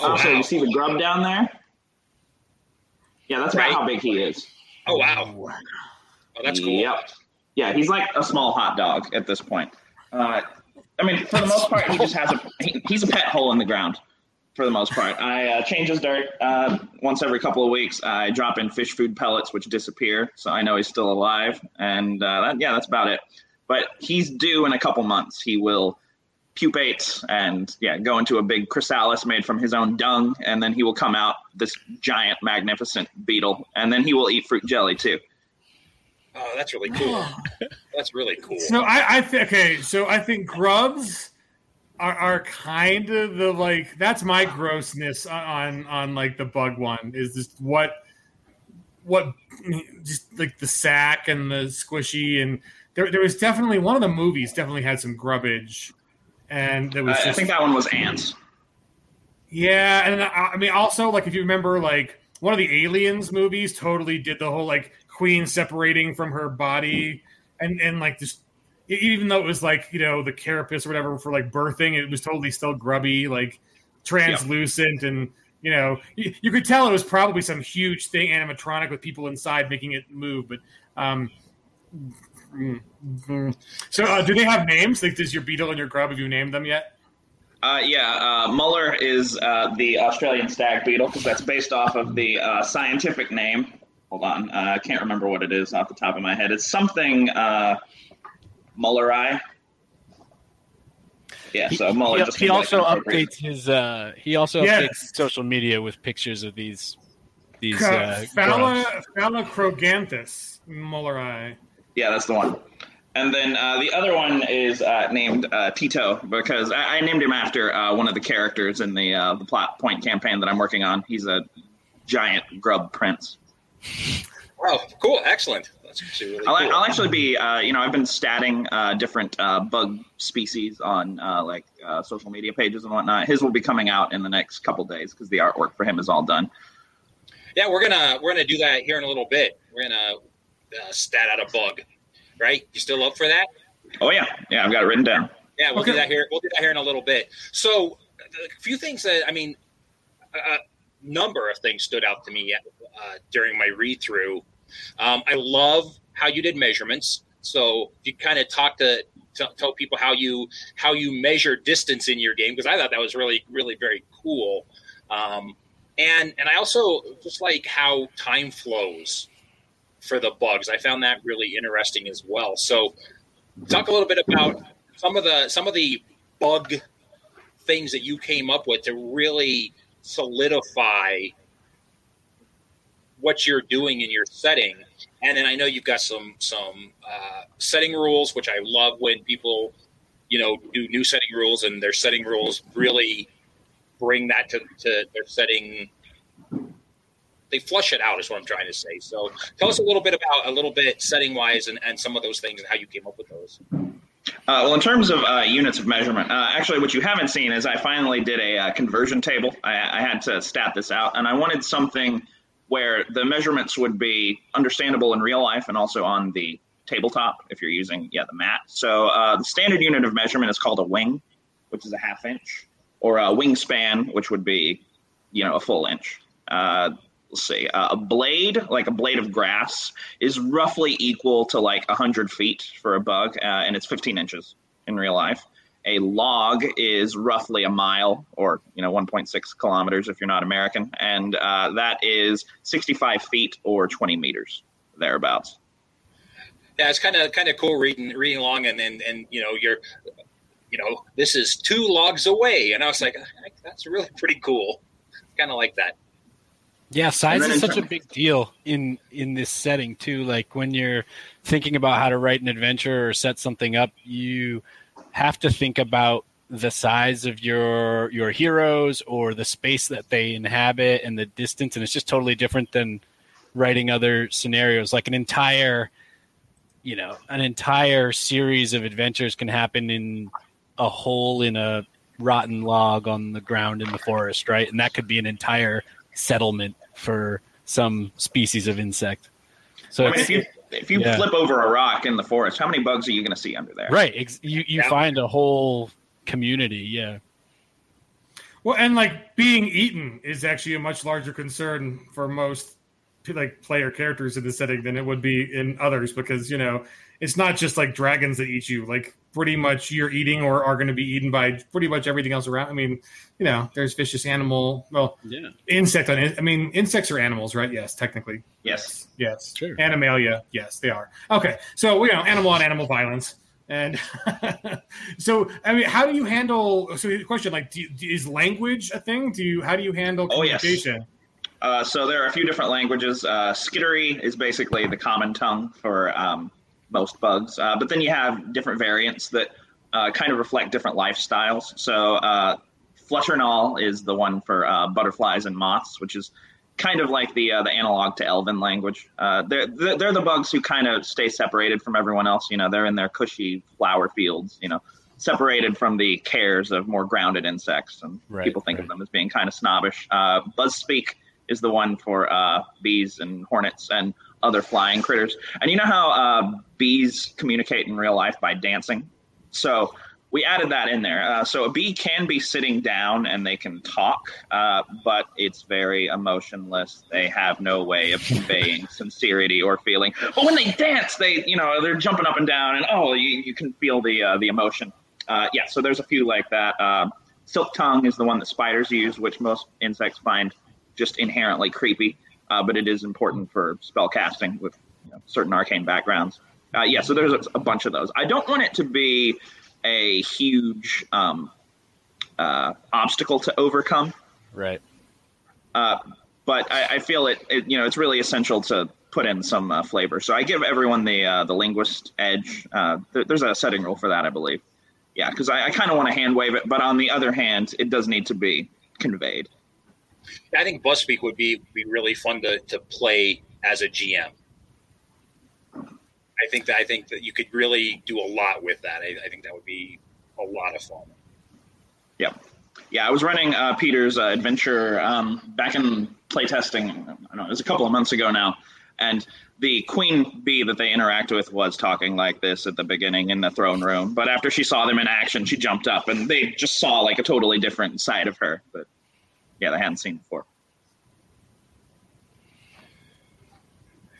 Oh, also, wow. You see the grub down there? Yeah, that's about right. How big he is. Oh wow! Oh, that's cool. Yep. Yeah, he's like a small hot dog at this point. Uh, I mean, for the most part, he just has a he, he's a pet hole in the ground. For the most part, I uh, change his dirt uh, once every couple of weeks. I drop in fish food pellets, which disappear, so I know he's still alive. And uh, that, yeah, that's about it. But he's due in a couple months. He will pupate and yeah, go into a big chrysalis made from his own dung, and then he will come out this giant, magnificent beetle, and then he will eat fruit jelly too. Oh, that's really cool. That's really cool. So I, I th- okay. So I think grubs. Are, are kind of the like that's my grossness on on like the bug one is just what what just like the sack and the squishy and there there was definitely one of the movies definitely had some grubbage and there was uh, just, I think that one was ants. Yeah, and I, I mean also like if you remember like one of the Aliens movies totally did the whole like queen separating from her body and and like just. Even though it was like, you know, the carapace or whatever for like birthing, it was totally still grubby, like translucent. Yeah. And, you know, you, you could tell it was probably some huge thing animatronic with people inside making it move. But um, so uh, do they have names? Like, does your beetle and your grub, have you named them yet? Uh, yeah. Uh, Mueller is uh, the Australian stag beetle because that's based off of the uh, scientific name. Hold on. Uh, I can't remember what it is off the top of my head. It's something. Uh, Mueller. Yeah, so Mueller he, just he also updates his uh, he also yes. updates his social media with pictures of these these C- uh Phallocroganthus Mueller. Yeah, that's the one. And then uh, the other one is uh, named uh, Tito because I, I named him after uh, one of the characters in the uh, the plot point campaign that I'm working on. He's a giant grub prince. Oh, cool, excellent. Really I'll, cool. I'll actually be, uh, you know, I've been statting uh, different uh, bug species on uh, like uh, social media pages and whatnot. His will be coming out in the next couple days because the artwork for him is all done. Yeah, we're gonna we're gonna do that here in a little bit. We're gonna uh, stat out a bug, right? You still up for that? Oh yeah, yeah, I've got it written down. Yeah, we'll okay. do that here. We'll do that here in a little bit. So a few things that, I mean, a number of things stood out to me uh, during my read-through. Um, I love how you did measurements. So you kind of talk to, to tell people how you how you measure distance in your game, because I thought that was really, really very cool. Um, and and I also just like how time flows for the bugs. I found that really interesting as well. So talk a little bit about some of the some of the bug things that you came up with to really solidify what you're doing in your setting. And then I know you've got some some uh, setting rules, which I love when people, you know, do new setting rules and their setting rules really bring that to, to their setting. They flush it out is what I'm trying to say. So tell us a little bit about a little bit setting wise and, and some of those things and how you came up with those. Uh, well, in terms of uh, units of measurement, uh, actually what you haven't seen is I finally did a uh, conversion table. I, I had to stat this out, and I wanted something where the measurements would be understandable in real life and also on the tabletop if you're using, yeah, the mat. So uh, the standard unit of measurement is called a wing, which is a half inch, or a wingspan, which would be, you know, a full inch. Uh, let's see, uh, a blade, like a blade of grass, is roughly equal to like one hundred feet for a bug, uh, and it's fifteen inches in real life. A log is roughly a mile, or, you know, one point six kilometers if you're not American. And uh, that is sixty-five feet or twenty meters, thereabouts. Yeah, it's kind of kind of cool reading reading along. And, and, and, you know, you're, you know, this is two logs away. And I was like, that's really pretty cool. Kind of like that. Yeah, size is such a big deal in, in this setting, too. Like when you're thinking about how to write an adventure or set something up, you have to think about the size of your your heroes or the space that they inhabit and the distance, and it's just totally different than writing other scenarios. Like an entire, you know, an entire series of adventures can happen in a hole in a rotten log on the ground in the forest, right? And that could be an entire settlement for some species of insect. So I mean, if you if you yeah. flip over a rock in the forest, how many bugs are you going to see under there? Right, you you yeah. find a whole community. Yeah. Well, and like being eaten is actually a much larger concern for most like player characters in the setting than it would be in others, because, you know, it's not just like dragons that eat you. Like pretty much you're eating or are going to be eaten by pretty much everything else around. I mean, you know, there's vicious animal. Well, yeah. insect. On, I mean, insects are animals, right? Yes, technically. Yes. Yes. Sure. Animalia. Yes, they are. Okay. So, you know, animal on animal violence. And so, I mean, how do you handle, so the question, like, do you, is language a thing? Do you, how do you handle communication? Oh, yes. Uh, so there are a few different languages. Uh, Skittery is basically the common tongue for um, most bugs. Uh, but then you have different variants that uh, kind of reflect different lifestyles. So uh, Flutternal is the one for uh, butterflies and moths, which is kind of like the uh, the analog to Elven language. Uh, they're, they're the bugs who kind of stay separated from everyone else. You know, they're in their cushy flower fields, you know, separated from the cares of more grounded insects. And right, people think right. of them as being kind of snobbish. Uh, Buzzspeak is the one for uh, bees and hornets and other flying critters. And you know how uh, bees communicate in real life by dancing? So we added that in there. Uh, so a bee can be sitting down and they can talk, uh, but it's very emotionless. They have no way of conveying sincerity or feeling. But when they dance, they, you know, they're jumping up and down, and oh, you, you can feel the uh, the emotion. Uh, yeah, so there's a few like that. Uh, silk tongue is the one that spiders use, which most insects find just inherently creepy, uh, but it is important for spell casting with, you know, certain arcane backgrounds. Uh, yeah, so there's a, a bunch of those. I don't want it to be a huge um, uh, obstacle to overcome. Right. Uh, but I, I feel it, it, you know, it's really essential to put in some uh, flavor. So I give everyone the uh, the linguist edge. Uh, th- there's a setting rule for that, I believe. Yeah, because I, I kind of want to hand wave it, but on the other hand, it does need to be conveyed. I think Buzzspeak would be be really fun to, to play as a G M. I think that I think that you could really do a lot with that. I, I think that would be a lot of fun. Yeah, yeah. I was running uh, Peter's uh, adventure um, back in playtesting. I don't know, it was a couple of months ago now, And the queen bee that they interact with was talking like this at the beginning in the throne room. But after she saw them in action, she jumped up, and they just saw like a totally different side of her. But yeah, they hadn't seen before.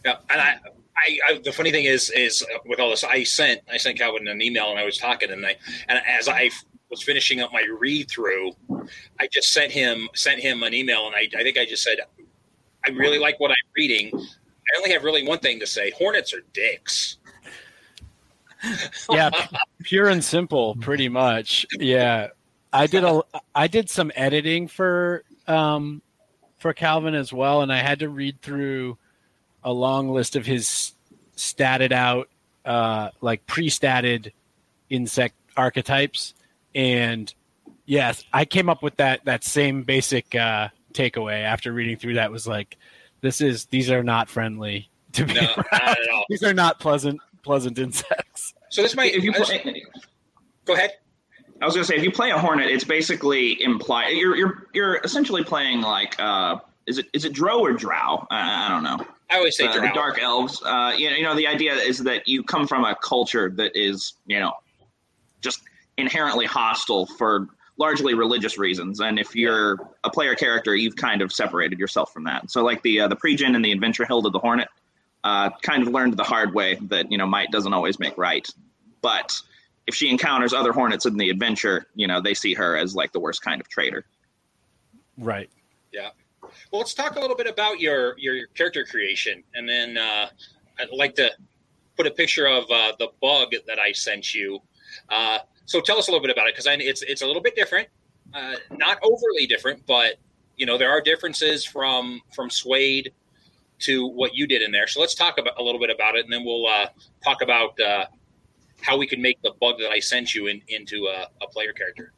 Yeah, and I, I, I, the funny thing is, is with all this, I sent, I sent Calvin an email, and I was talking, and I, and as I was finishing up my read through, I just sent him, sent him an email, and I, I think I just said, I really like what I'm reading. I only have really one thing to say: Hornets are dicks. Yeah, pure and simple, pretty much. Yeah, I did a, I did some editing for, um, for Calvin as well, and I had to read through a long list of his statted out, uh, like pre-statted insect archetypes. And yes, I came up with that, that same basic uh, takeaway after reading through that, was like, this is, these are not friendly to be no, around. Not at all. These are not pleasant, pleasant insects. So this might, if you play, just, go ahead. I was going to say, if you play a hornet, it's basically implied, you're, you're, you're essentially playing like, uh, Is it is it Drow or Drow? I, I don't know. I always say uh, Drow. The Dark Elves. Uh, you know, you know, the idea is that you come from a culture that is, you know, just inherently hostile for largely religious reasons. And if you're a player character, you've kind of separated yourself from that. So like the uh, the Pregen and the Adventure Hill to the Hornet uh, kind of learned the hard way that, you know, might doesn't always make right. But if she encounters other Hornets in the adventure, you know, they see her as like the worst kind of traitor. Right. Yeah. Well, let's talk a little bit about your, your, your character creation, and then uh, I'd like to put a picture of uh, the bug that I sent you. Uh, so tell us a little bit about it, because it's it's a little bit different, uh, not overly different, but you know there are differences from from Suede to what you did in there. So let's talk about a little bit about it, and then we'll uh, talk about uh, how we can make the bug that I sent you in, into a, a player character.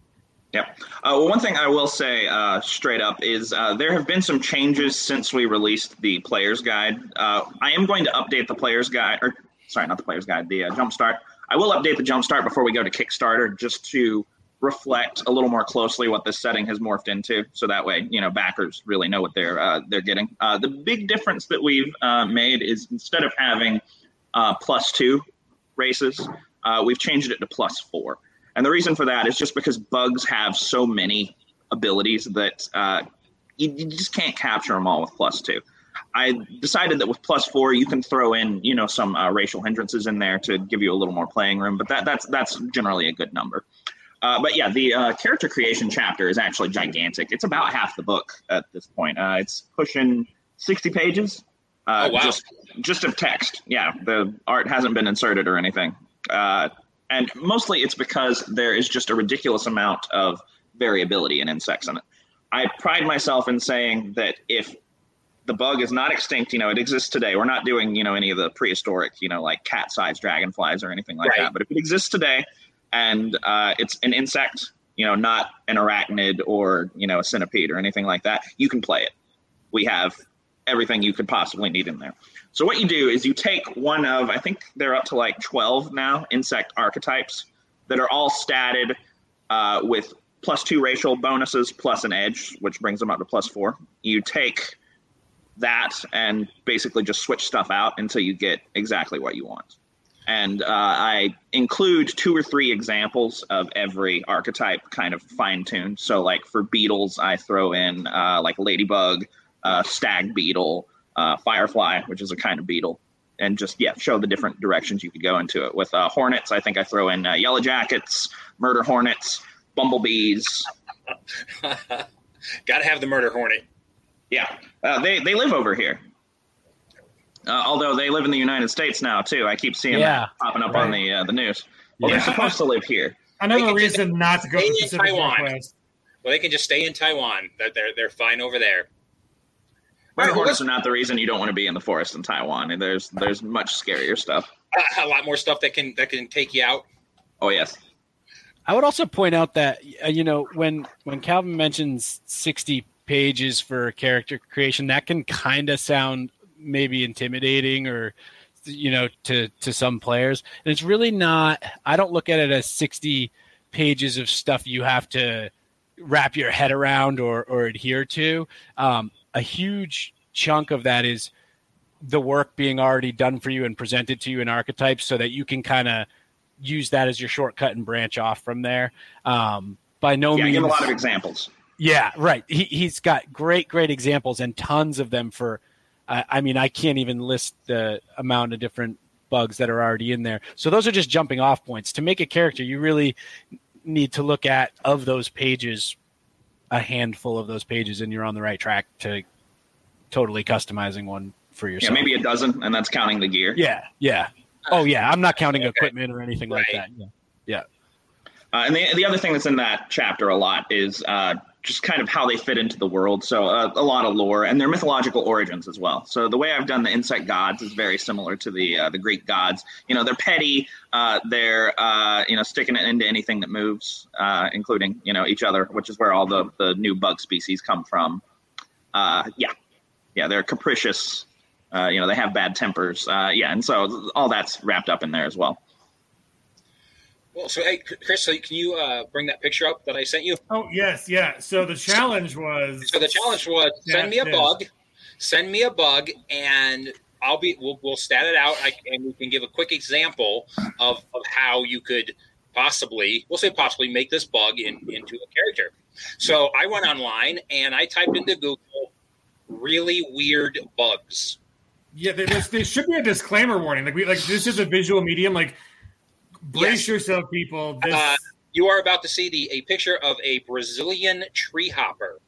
Yeah. Uh, well, one thing I will say uh, straight up is uh, there have been some changes since we released the player's guide. Uh, I am going to update the player's guide, or sorry, not the player's guide, the uh, Jumpstart. I will update the Jumpstart before we go to Kickstarter, just to reflect a little more closely what this setting has morphed into. So that way, you know, backers really know what they're uh, they're getting. Uh, the big difference that we've uh, made is instead of having uh, plus two races, uh, we've changed it to plus four. And the reason for that is just because bugs have so many abilities that uh, you, you just can't capture them all with plus two. I decided that with plus four, you can throw in, you know, some uh, racial hindrances in there to give you a little more playing room, but that, that's that's generally a good number. Uh, but yeah, the uh, character creation chapter is actually gigantic. It's about half the book at this point. Uh, it's pushing sixty pages, uh, oh, wow. just just of text. Yeah, the art hasn't been inserted or anything. Uh, And mostly it's because there is just a ridiculous amount of variability in insects in it. I pride myself in saying that if the bug is not extinct, you know, it exists today. We're not doing, you know, any of the prehistoric, you know, like cat-sized dragonflies or anything like right. that. But if it exists today and uh, it's an insect, you know, not an arachnid or, you know, a centipede or anything like that, you can play it. We have everything you could possibly need in there. So what you do is you take one of, I think they're up to like twelve now, insect archetypes that are all statted uh, with plus two racial bonuses, plus an edge, which brings them up to plus four. You take that and basically just switch stuff out until you get exactly what you want. And uh, I include two or three examples of every archetype kind of fine-tuned. So like for beetles, I throw in uh, like ladybug, uh, stag beetle, Uh, firefly, which is a kind of beetle, and just, yeah, show the different directions you could go into it. With uh, hornets, I think I throw in uh, yellow jackets, murder hornets, bumblebees. Gotta have the murder hornet. Yeah, uh, they, they live over here. Uh, although they live in the United States now, too. I keep seeing yeah, that popping up right. on the uh, the news. Well, yeah. They're supposed to live here. Another reason not to go to the Pacific Northwest. Well, they can just stay in Taiwan. They're, they're fine over there. Murder right, hornets are not the reason you don't want to be in the forest in Taiwan. And there's there's much scarier stuff. A lot more stuff that can that can take you out. Oh yes. I would also point out that uh, you know when when Calvin mentions sixty pages for character creation, that can kind of sound maybe intimidating or you know to to some players. And it's really not. I don't look at it as sixty pages of stuff you have to wrap your head around or or adhere to. Um, A huge chunk of that is the work being already done for you and presented to you in archetypes so that you can kind of use that as your shortcut and branch off from there. Um, by no yeah, means. Yeah, give a lot of examples. Yeah, right. He, he's got great, great examples and tons of them for, uh, I mean, I can't even list the amount of different bugs that are already in there. So those are just jumping off points. To make a character, you really need to look at, of those pages, a handful of those pages, and you're on the right track to totally customizing one for yourself. Yeah, maybe a dozen, and that's counting the gear. Yeah, yeah. Oh, yeah, I'm not counting okay. equipment or anything right. like that. Yeah. yeah. Uh, and the, the other thing that's in that chapter a lot is uh, just kind of how they fit into the world. So uh, a lot of lore and their mythological origins as well. So the way I've done the insect gods is very similar to the uh, the Greek gods. You know, they're petty. Uh, they're, uh, you know, sticking it into anything that moves, uh, including, you know, each other, which is where all the, the new bug species come from. Uh, yeah. Yeah, they're capricious. Uh, you know, they have bad tempers. Uh, yeah, and so all that's wrapped up in there as well. Well, so, hey, Chris, can you uh, bring that picture up that I sent you? Oh, yes, yeah. So the challenge was... So the challenge was send me a bug, send me a bug, and I'll be, we'll, we'll stat it out, I, and we can give a quick example of, of how you could possibly, we'll say possibly, make this bug in, into a character. So I went online, and I typed into Google, really weird bugs. Yeah, there, there should be a disclaimer warning. Like, we, like this is a visual medium. Like, brace yes. yourself, people. This... Uh, you are about to see the a picture of a Brazilian tree hopper.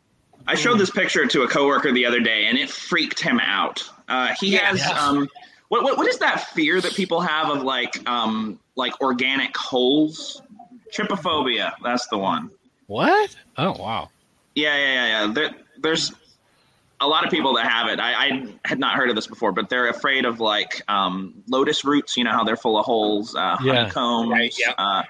I showed this picture to a coworker the other day, and it freaked him out. Uh, he yeah, has yes. um, what, what what is that fear that people have of like um, like organic holes? Trypophobia. That's the one. What? Oh wow. Yeah, yeah, yeah. yeah. There, there's. A lot of people that have it, I, I had not heard of this before, but they're afraid of like um, lotus roots. You know how they're full of holes, uh, yeah. honeycombs. Right, yeah. uh, I,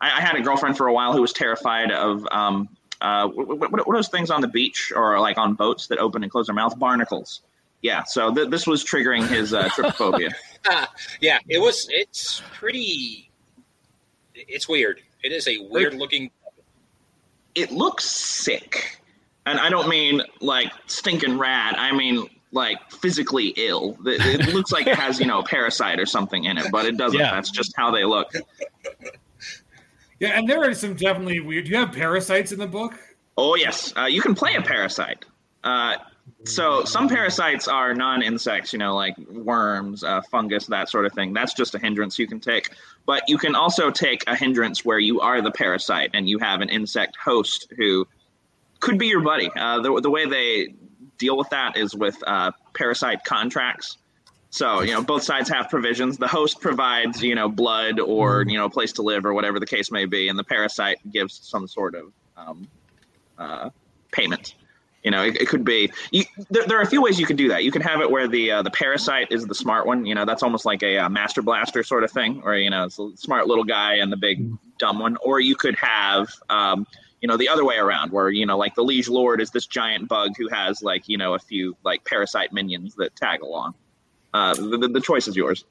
I had a girlfriend for a while who was terrified of um, uh, what, what, what are those things on the beach or like on boats that open and close their mouth? Barnacles. Yeah. So th- this was triggering his uh, trypophobia. uh, yeah, it was. It's pretty. It's weird. It is a weird it, looking. It looks sick. And I don't mean, like, stinking rad. I mean, like, physically ill. It, it looks like it has, you know, a parasite or something in it, but it doesn't. Yeah. That's just how they look. Yeah, and there are some definitely weird... Do you have parasites in the book? Oh, yes. Uh, you can play a parasite. Uh, so some parasites are non-insects, you know, like worms, uh, fungus, that sort of thing. That's just a hindrance you can take. But you can also take a hindrance where you are the parasite and you have an insect host who... could be your buddy. Uh, the, the way they deal with that is with uh, parasite contracts. So, you know, both sides have provisions. The host provides, you know, blood or, you know, a place to live or whatever the case may be. And the parasite gives some sort of um, uh, payment. You know, it, it could be you, there, there are a few ways you could do that. You can have it where the uh, the parasite is the smart one. You know, that's almost like a uh, master blaster sort of thing, or, you know, it's a smart little guy and the big dumb one. Or you could have... Um, You know, the other way around where, you know, like the liege lord is this giant bug who has like, you know, a few like parasite minions that tag along. Uh, the, the choice is yours.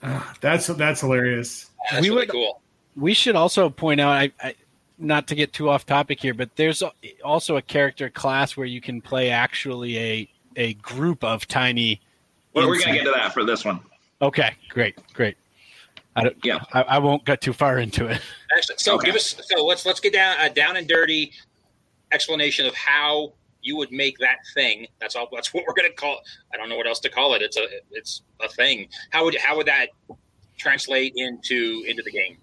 Uh, that's that's hilarious. Yeah, that's we really would, cool. We should also point out, I, I, not to get too off topic here, but there's also a character class where you can play actually a, a group of tiny. Well, we're going to get to that for this one. Okay, great, great. I don't, yeah, I, I won't get too far into it. Actually, so okay. give us. So let's let's get down a down and dirty explanation of how you would make that thing. That's all. That's what we're going to call. I don't know what else to call it. It's a it's a thing. How would how would that translate into into the game?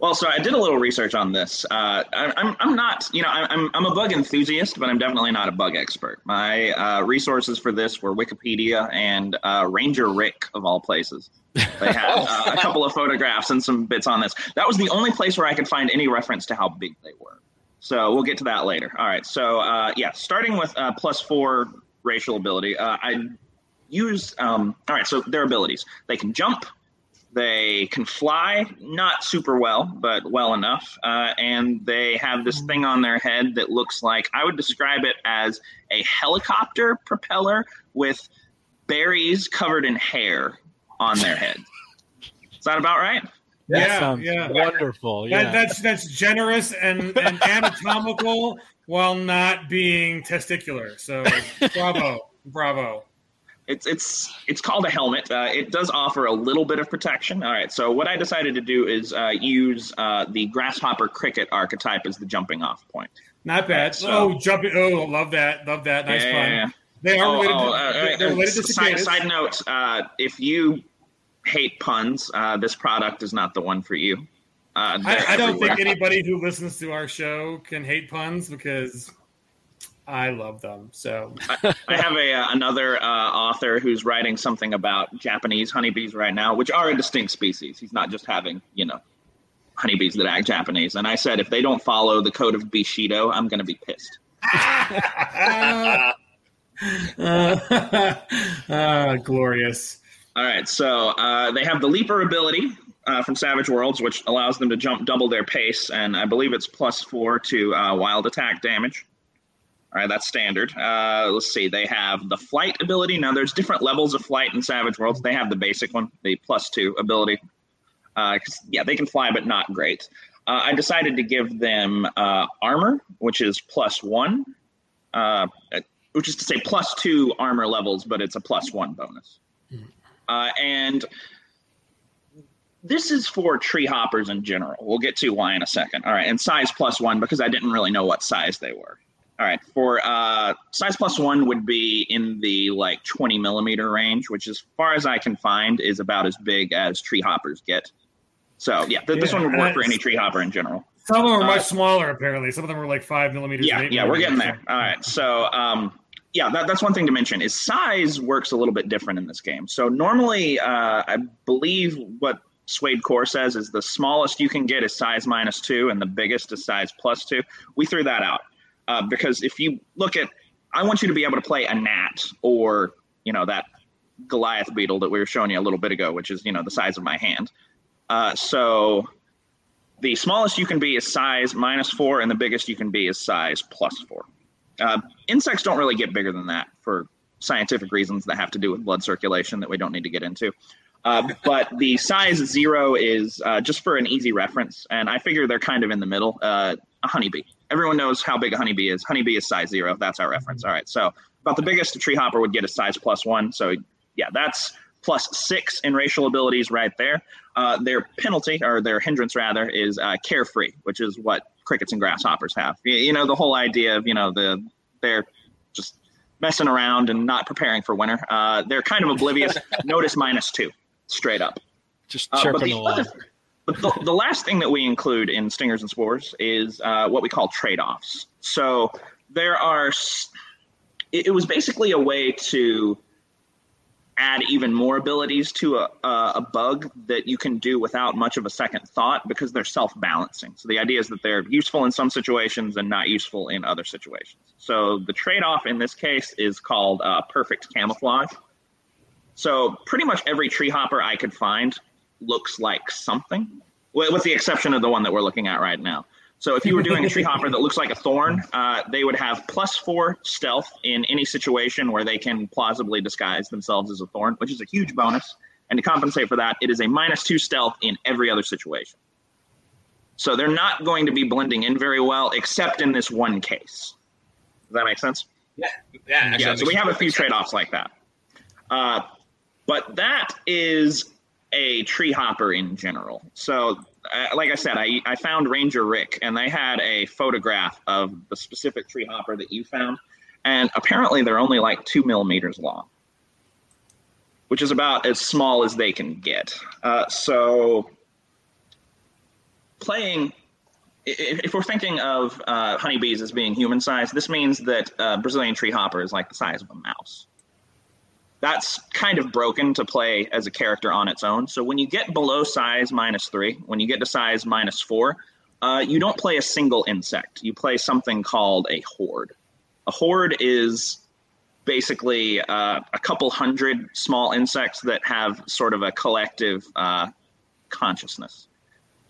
Well, so I did a little research on this. Uh, I, I'm I'm not you know I'm I'm a bug enthusiast, but I'm definitely not a bug expert. My uh, resources for this were Wikipedia and uh, Ranger Rick of all places. They had uh, a couple of photographs and some bits on this. That was the only place where I could find any reference to how big they were. So we'll get to that later. All right. So, uh, yeah, starting with uh, plus four racial ability, uh, I use um, – all right, so their abilities. They can jump. They can fly, not super well, but well enough. Uh, and they have this thing on their head that looks like – I would describe it as a helicopter propeller with berries covered in hair on their head. Is that about right? Yeah, yeah. Wonderful. Yeah. That, that's that's generous and, and anatomical while not being testicular. So bravo, bravo. It's it's it's called a helmet. Uh, it does offer a little bit of protection. All right, so what I decided to do is uh, use uh, the grasshopper cricket archetype as the jumping off point. Not bad. Right, so, oh, jumping! Oh, love that! Love that! Nice yeah, fun. Yeah, yeah. They are oh, related. Oh, to, uh, they're related uh, to side, side note: uh, if you hate puns, uh, this product is not the one for you. Uh, I, I don't everywhere. think anybody who listens to our show can hate puns because. I love them. So I, I have a uh, another uh, author who's writing something about Japanese honeybees right now, which are a distinct species. He's not just having, you know, honeybees that act Japanese. And I said, if they don't follow the code of Bushido, I'm going to be pissed. uh, uh, uh, glorious. All right. So uh, they have the leaper ability uh, from Savage Worlds, which allows them to jump double their pace. And I believe it's plus four to uh, wild attack damage. All right, that's standard. Uh, let's see. They have the flight ability. Now, there's different levels of flight in Savage Worlds. They have the basic one, the plus two ability. Uh, yeah, they can fly, but not great. Uh, I decided to give them uh, armor, which is plus one, uh, which is to say plus two armor levels, but it's a plus one bonus. Uh, and this is for tree hoppers in general. We'll get to why in a second. All right, and size plus one because I didn't really know what size they were. All right, for uh, size plus one would be in the like twenty millimeter range, which as far as I can find is about as big as tree hoppers get. So yeah, th- yeah this one would work for any tree hopper in general. Some of them are uh, much smaller apparently. Some of them were like five millimeters. Yeah, eight yeah, millimeters. We're getting there. All right, so um, yeah, that, that's one thing to mention is size works a little bit different in this game. So normally, uh, I believe what Suede Core says is the smallest you can get is size minus two, and the biggest is size plus two. We threw that out. Uh, because if you look at, I want you to be able to play a gnat or, you know, that Goliath beetle that we were showing you a little bit ago, which is, you know, the size of my hand. Uh, so the smallest you can be is size minus four, and the biggest you can be is size plus four. Uh, insects don't really get bigger than that for scientific reasons that have to do with blood circulation that we don't need to get into. Uh, but the size zero is uh, just for an easy reference, and I figure they're kind of in the middle. Uh, a honeybee. Everyone knows how big a honeybee is. Honeybee is size zero. That's our reference. All right. So about the biggest a tree hopper would get is size plus one. So yeah, that's plus six in racial abilities right there. Uh, their penalty or their hindrance rather is uh, carefree, which is what crickets and grasshoppers have. You, you know, the whole idea of, you know, the they're just messing around and not preparing for winter. Uh, they're kind of oblivious. Notice minus two straight up. Just chirping uh, along. But the, the last thing that we include in Stingers and Spores is uh, what we call trade-offs. So there are – it was basically a way to add even more abilities to a, a bug that you can do without much of a second thought because they're self-balancing. So the idea is that they're useful in some situations and not useful in other situations. So the trade-off in this case is called uh, perfect camouflage. So pretty much every tree hopper I could find – looks like something, with the exception of the one that we're looking at right now. So if you were doing a tree hopper that looks like a thorn, uh, they would have plus four stealth in any situation where they can plausibly disguise themselves as a thorn, which is a huge bonus. And to compensate for that, it is a minus two stealth in every other situation. So they're not going to be blending in very well, except in this one case. Does that make sense? Yeah. Yeah. yeah so we have a few trade-offs like that. Uh, but that is a tree hopper in general. So uh, like I said, I, I found Ranger Rick, and they had a photograph of the specific tree hopper that you found. And apparently they're only like two millimeters long, which is about as small as they can get. Uh, so playing, if, if we're thinking of uh, honeybees as being human size, this means that uh, Brazilian tree hopper is like the size of a mouse. That's kind of broken to play as a character on its own. So when you get below size minus three, when you get to size minus four, uh, you don't play a single insect. You play something called a horde. A horde is basically uh, a couple hundred small insects that have sort of a collective uh, consciousness.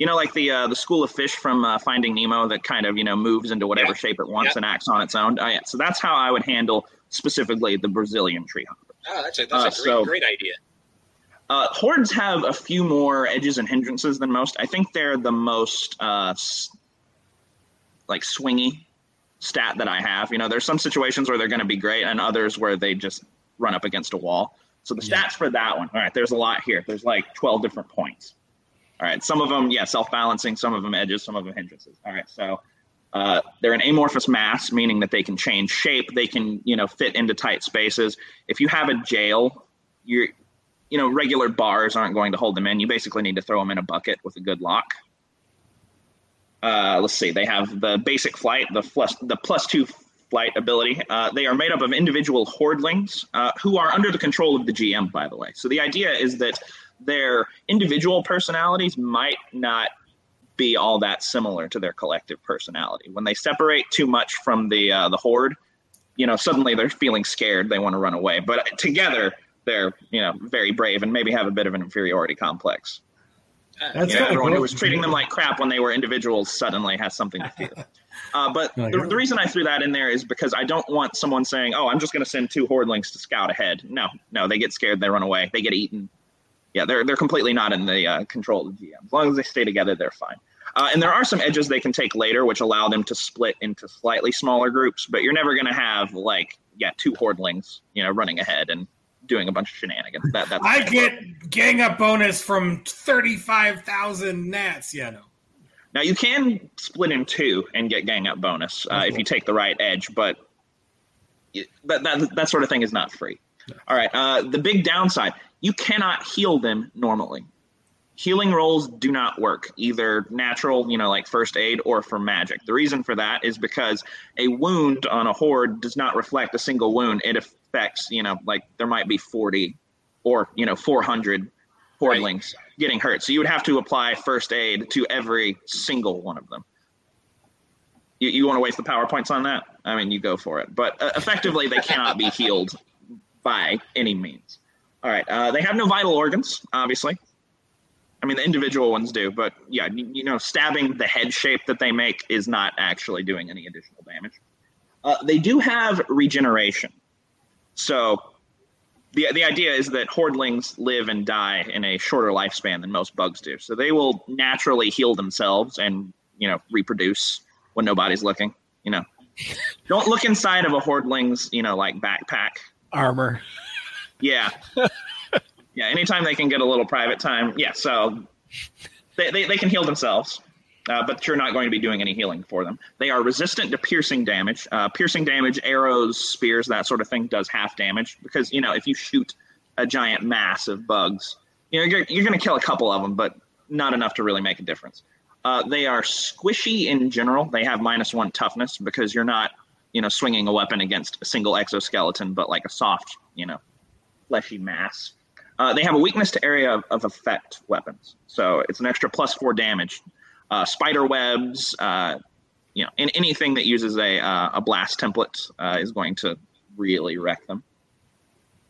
You know, like the uh, the school of fish from uh, Finding Nemo that kind of, you know, moves into whatever yeah. shape it wants yeah. and acts on its own. Uh, yeah. So that's how I would handle specifically the Brazilian tree hopper. Oh, that's a, that's a uh, great, so, great idea. Uh, hordes have a few more edges and hindrances than most. I think they're the most, uh, s- like, swingy stat that I have. You know, there's some situations where they're going to be great and others where they just run up against a wall. So the stats yeah. for that one, all right, there's a lot here. There's like twelve different points. All right, some of them, yeah, self-balancing, some of them edges, some of them hindrances. All right, so uh, they're an amorphous mass, meaning that they can change shape. They can, you know, fit into tight spaces. If you have a jail, you're, you know, regular bars aren't going to hold them in. You basically need to throw them in a bucket with a good lock. Uh, let's see, they have the basic flight, the plus, the plus two flight ability. Uh, they are made up of individual hordlings uh, who are under the control of the G M, by the way. So the idea is that their individual personalities might not be all that similar to their collective personality. When they separate too much from the uh, the horde, you know, suddenly they're feeling scared. They want to run away. But together, they're, you know, very brave and maybe have a bit of an inferiority complex. That's you know, everyone who was treating them like crap when they were individuals suddenly has something to fear. Uh, but no, the, the reason I threw that in there is because I don't want someone saying, oh, I'm just going to send two hordlings to scout ahead. No, no, they get scared. They run away. They get eaten. Yeah, they're they're completely not in the uh, control of the G M. As long as they stay together, they're fine. Uh, and there are some edges they can take later, which allow them to split into slightly smaller groups. But you're never going to have, like, yeah, two hordlings, you know, running ahead and doing a bunch of shenanigans. That that's I get work. Gang up bonus from thirty-five thousand gnats, you know. Now, you can split in two and get gang up bonus uh, if cool. you take the right edge, but it, that, that that sort of thing is not free. No. All right, uh, the big downside... You cannot heal them normally. Healing rolls do not work, either natural, you know, like first aid, or for magic. The reason for that is because a wound on a horde does not reflect a single wound. It affects, you know, like there might be forty or, you know, four hundred hordlings right. getting hurt. So you would have to apply first aid to every single one of them. You, you want to waste the PowerPoints on that? I mean, you go for it. But uh, effectively, they cannot be healed by any means. All right, uh, they have no vital organs, obviously. I mean, the individual ones do, but yeah, you, you know, stabbing the head shape that they make is not actually doing any additional damage. Uh, they do have regeneration. So the the idea is that hordlings live and die in a shorter lifespan than most bugs do. So they will naturally heal themselves and, you know, reproduce when nobody's looking, you know. Don't look inside of a hordling's, you know, like backpack. Armor. Yeah. Yeah, anytime they can get a little private time. Yeah, so they, they, they can heal themselves, uh, but you're not going to be doing any healing for them. They are resistant to piercing damage. Uh, piercing damage, arrows, spears, that sort of thing does half damage because, you know, if you shoot a giant mass of bugs, you know, you're, you're going to kill a couple of them, but not enough to really make a difference. Uh, they are squishy in general. They have minus one toughness because you're not, you know, swinging a weapon against a single exoskeleton, but like a soft, you know, fleshy mass. Uh, they have a weakness to area of, of effect weapons. So it's an extra plus four damage. Uh, spider webs, uh, you know, and anything that uses a uh, a blast template uh, is going to really wreck them.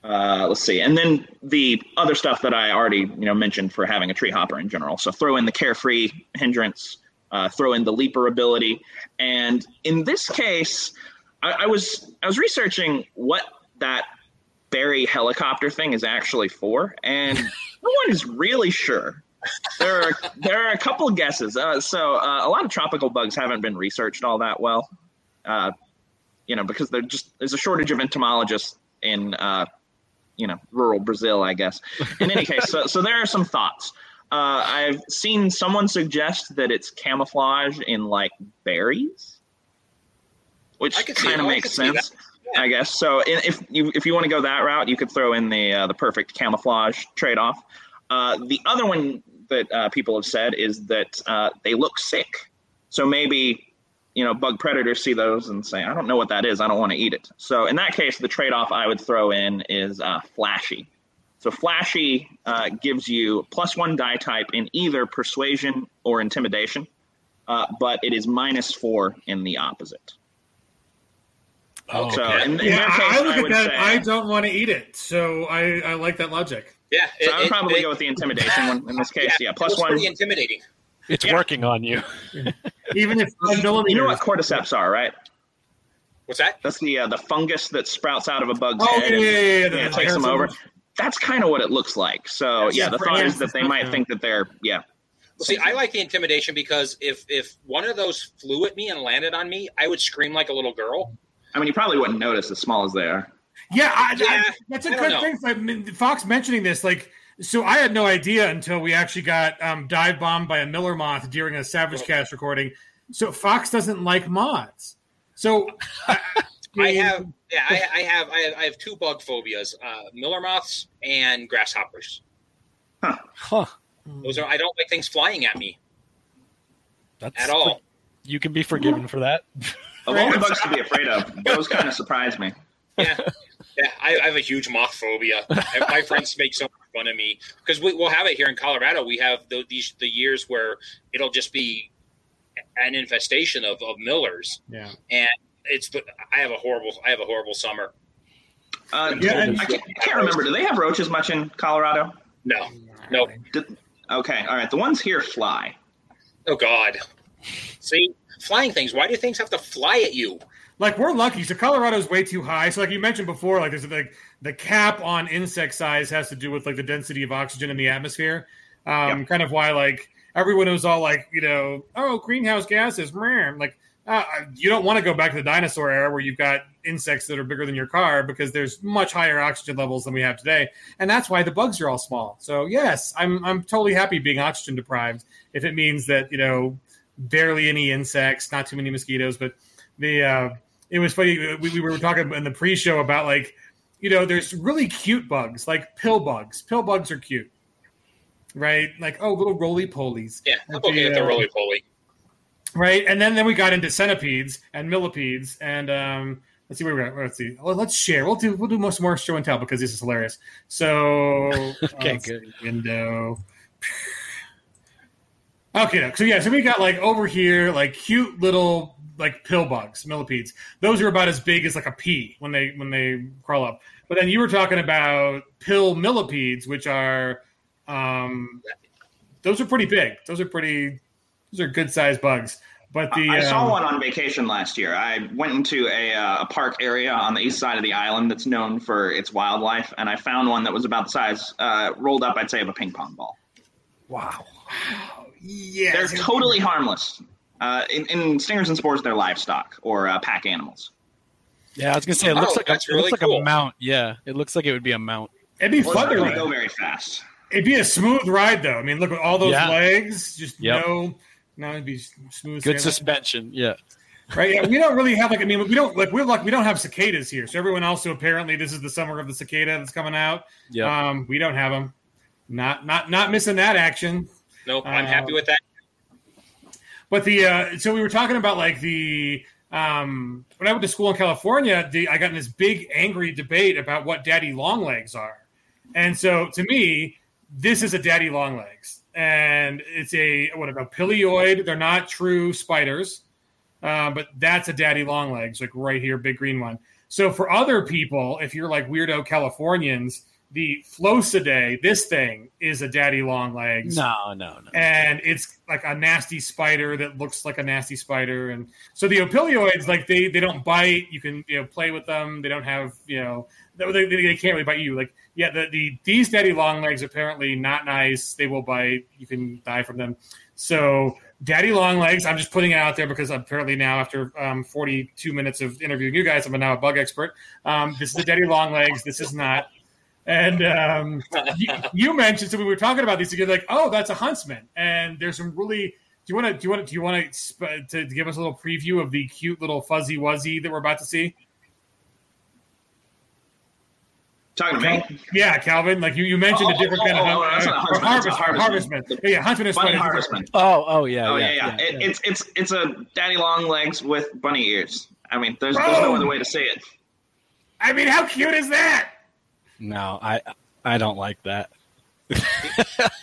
Uh, let's see. And then the other stuff that I already, you know, mentioned for having a tree hopper in general. So throw in the carefree hindrance, uh, throw in the leaper ability. And in this case, I, I was I was researching what that Barry helicopter thing is actually for, and no one is really sure. There are there are a couple guesses. Uh, so uh, a lot of tropical bugs haven't been researched all that well, uh, you know, because they're just there's a shortage of entomologists in uh, you know rural Brazil, I guess. In any case, so so there are some thoughts. Uh, I've seen someone suggest that it's camouflage in like berries, which kind of makes sense. I guess so. If you if you want to go that route, you could throw in the uh, the perfect camouflage trade off. Uh, the other one that uh, people have said is that uh, they look sick, so maybe you know bug predators see those and say, "I don't know what that is. I don't want to eat it." So in that case, the trade off I would throw in is uh, flashy. So flashy uh, gives you plus one die type in either persuasion or intimidation, uh, but it is minus four in the opposite. Oh, so okay. in, in yeah, their case, I look I at that. Say, I don't want to eat it, so I, I like that logic. Yeah, it, so I would probably it, go with the intimidation one in this case. Yeah, yeah plus one. Pretty intimidating. It's yeah. working on you. Even if you know what cordyceps are, right? What's that? That's the uh, the fungus that sprouts out of a bug's oh, head. Yeah, yeah, yeah. And, yeah, yeah it takes them over. Them. That's kind of what it looks like. So that's yeah, the thought is that they might yeah. think that they're yeah. Well, see, I like the intimidation because if if one of those flew at me and landed on me, I would scream like a little girl. I mean, you probably wouldn't notice as small as they are. Yeah, I, yeah I, that's a good thing. I mean, Fox mentioning this, like, so I had no idea until we actually got um, dive bombed by a Miller moth during a Savage Cast recording. So Fox doesn't like moths. So I, I have, yeah, I, I have, I have, I have two bug phobias: uh, Miller moths and grasshoppers. Huh. Huh. Those are. I don't like things flying at me. That's at all. You can be forgiven for that. Of all the bugs to be afraid of, those kind of surprise me. Yeah, yeah. I, I have a huge moth phobia. My friends make so much fun of me because we, we'll have it here in Colorado. We have the, these the years where it'll just be an infestation of, of millers. Yeah, and it's. I have a horrible. I have a horrible summer. Uh, yeah, I, I, can't, I can't remember. Do they have roaches much in Colorado? No, no. Did, okay, all right. The ones here fly. Oh God. See, flying things. Why do things have to fly at you? Like, we're lucky. So Colorado's way too high. So like you mentioned before, like there's like the cap on insect size has to do with like the density of oxygen in the atmosphere. Um, yep. Kind of why like everyone was all like, you know, oh, greenhouse gases. Like uh, you don't want to go back to the dinosaur era where you've got insects that are bigger than your car because there's much higher oxygen levels than we have today. And that's why the bugs are all small. So yes, I'm I'm totally happy being oxygen deprived if it means that, you know, barely any insects, not too many mosquitoes, but the uh, it was funny. We, we were talking in the pre-show about, like, you know, there's really cute bugs, like pill bugs. Pill bugs are cute, right? Like, oh, little roly-polies. Yeah, I'm okay with the roly-poly. Right, and then, then we got into centipedes and millipedes, and um, let's see where we're at. Let's see. Well, let's share. We'll do we'll do most more show and tell because this is hilarious. So okay, good window. Okay, so yeah, so we got like over here, like cute little like pill bugs, millipedes. Those are about as big as like a pea when they when they crawl up. But then you were talking about pill millipedes, which are um, those are pretty big. Those are pretty. Those are good sized bugs. But the I, I saw um, one on vacation last year. I went into a, uh, a park area on the east side of the island that's known for its wildlife, and I found one that was about the size uh, rolled up, I'd say, of a ping pong ball. Wow. Yeah, they're totally harmless. Uh, in, in Stingers and Spores, they're livestock or uh, pack animals. Yeah, I was gonna say it looks oh, like a, it really looks cool. like a mount. Yeah, it looks like it would be a mount. It'd be well, fun. They go very fast. It'd be a smooth ride, though. I mean, look at all those yeah. legs. Just yep. no, no, it'd be smooth. Good sailing. Suspension. Yeah. Right. Yeah, we don't really have like. I mean, we don't like. We're like we don't have cicadas here. So everyone else who apparently this is the summer of the cicada that's coming out. Yeah. Um, we don't have them. Not not not missing that action. Nope, I'm uh, happy with that. But the uh, so we were talking about like the um, when I went to school in California, the, I got in this big angry debate about what daddy long legs are, and so to me, this is a daddy long legs, and it's a what about pilioid? They're not true spiders, uh, but that's a daddy long legs, like right here, big green one. So for other people, if you're like weirdo Californians. The Flocidae, this thing, is a daddy long legs. No, no, no. And it's like a nasty spider that looks like a nasty spider. And so the opilioids, like they, they don't bite. You can you know play with them. They don't have, you know, they, they can't really bite you. Like, yeah, the, the these daddy long legs apparently not nice. They will bite. You can die from them. So daddy long legs, I'm just putting it out there because apparently now after um, forty-two minutes of interviewing you guys, I'm now a bug expert. Um, this is a daddy long legs. This is not. And um, you, you mentioned so we were talking about these. You're like, oh, that's a huntsman. And there's some really. Do you want to? Do you want to? Do you want to, to give us a little preview of the cute little fuzzy wuzzy that we're about to see? Talking about Cal- yeah, Calvin. Like you, you mentioned oh, a different oh, kind oh, of oh, uh, harvest, harvestman. Yeah, yeah, huntsman is harvestman. Oh, oh yeah, oh yeah, yeah. yeah, yeah. It, it's it's it's a daddy long legs with bunny ears. I mean, there's oh. there's no other way to say it. I mean, how cute is that? No, I I don't like that.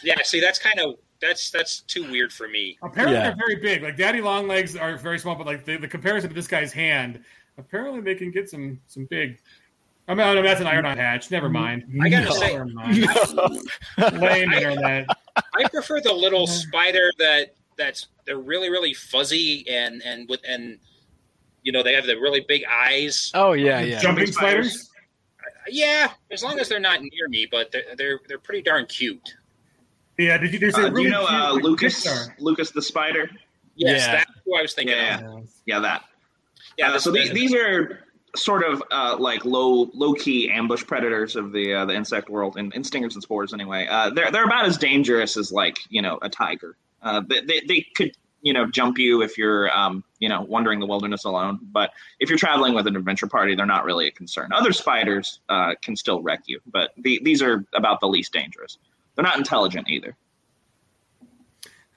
Yeah, see, that's kind of that's that's too weird for me. Apparently, yeah. They're very big. Like daddy long legs are very small, but like the, the comparison to this guy's hand, apparently they can get some some big. I mean, oh, no, that's an iron on hatch. Never mind. I gotta no. say, no. Lame internet. I, I prefer the little spider that that's they're really really fuzzy and and with and you know they have the really big eyes. Oh yeah, yeah. Jumping spiders. spiders. Yeah, as long as they're not near me, but they're they're, they're pretty darn cute. Yeah, did you there's a uh, really do you know cute, uh, like Lucas? Pixar. Lucas the spider. Yes, yeah. That's who I was thinking. Yeah, of. yeah, that. Yeah. Uh, so these, these are sort of uh, like low low key ambush predators of the uh, the insect world, and, and Stingers and Spores anyway. Uh, they're they're about as dangerous as like you know a tiger. Uh, they, they they could you know jump you if you're um, you know wandering the wilderness alone, but if you're traveling with an adventure party, they're not really a concern. Other spiders uh, can still wreck you, but the, these are about the least dangerous. They're not intelligent either.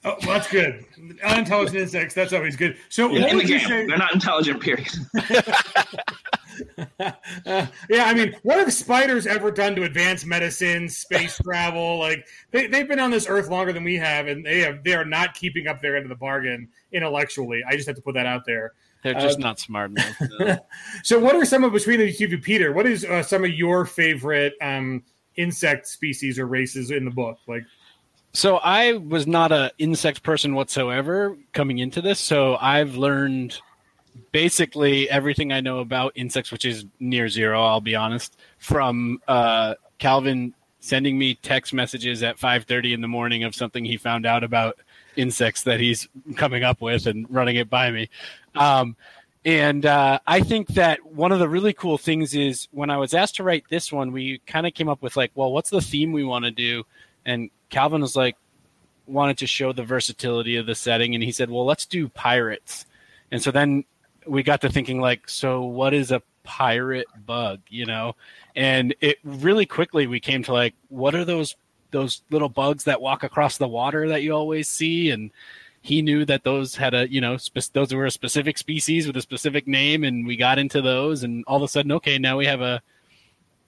Oh, well, that's good. Unintelligent insects, that's always good. So yeah, what in would the you game, say? They're not intelligent, period. uh, yeah, I mean, what have spiders ever done to advance medicine, space travel? Like they, they've been on this earth longer than we have, and they have they are not keeping up their end of the bargain intellectually. I just have to put that out there. They're just uh, not smart enough. No. So what are some of, between the two of you, Peter, what is uh, some of your favorite um, insect species or races in the book? Like, So I was not an insect person whatsoever coming into this, so I've learned basically everything I know about insects, which is near zero, I'll be honest, from uh, Calvin sending me text messages at five thirty in the morning of something he found out about insects that he's coming up with and running it by me. Um, and uh, I think that one of the really cool things is when I was asked to write this one, we kind of came up with like, well, what's the theme we want to do? And Calvin was like, wanted to show the versatility of the setting. And he said, well, let's do pirates. And so then we got to thinking like, so what is a pirate bug, you know? And it really quickly, we came to like, what are those, those little bugs that walk across the water that you always see? And he knew that those had a, you know, spe- those were a specific species with a specific name. And we got into those, and all of a sudden, okay, now we have a,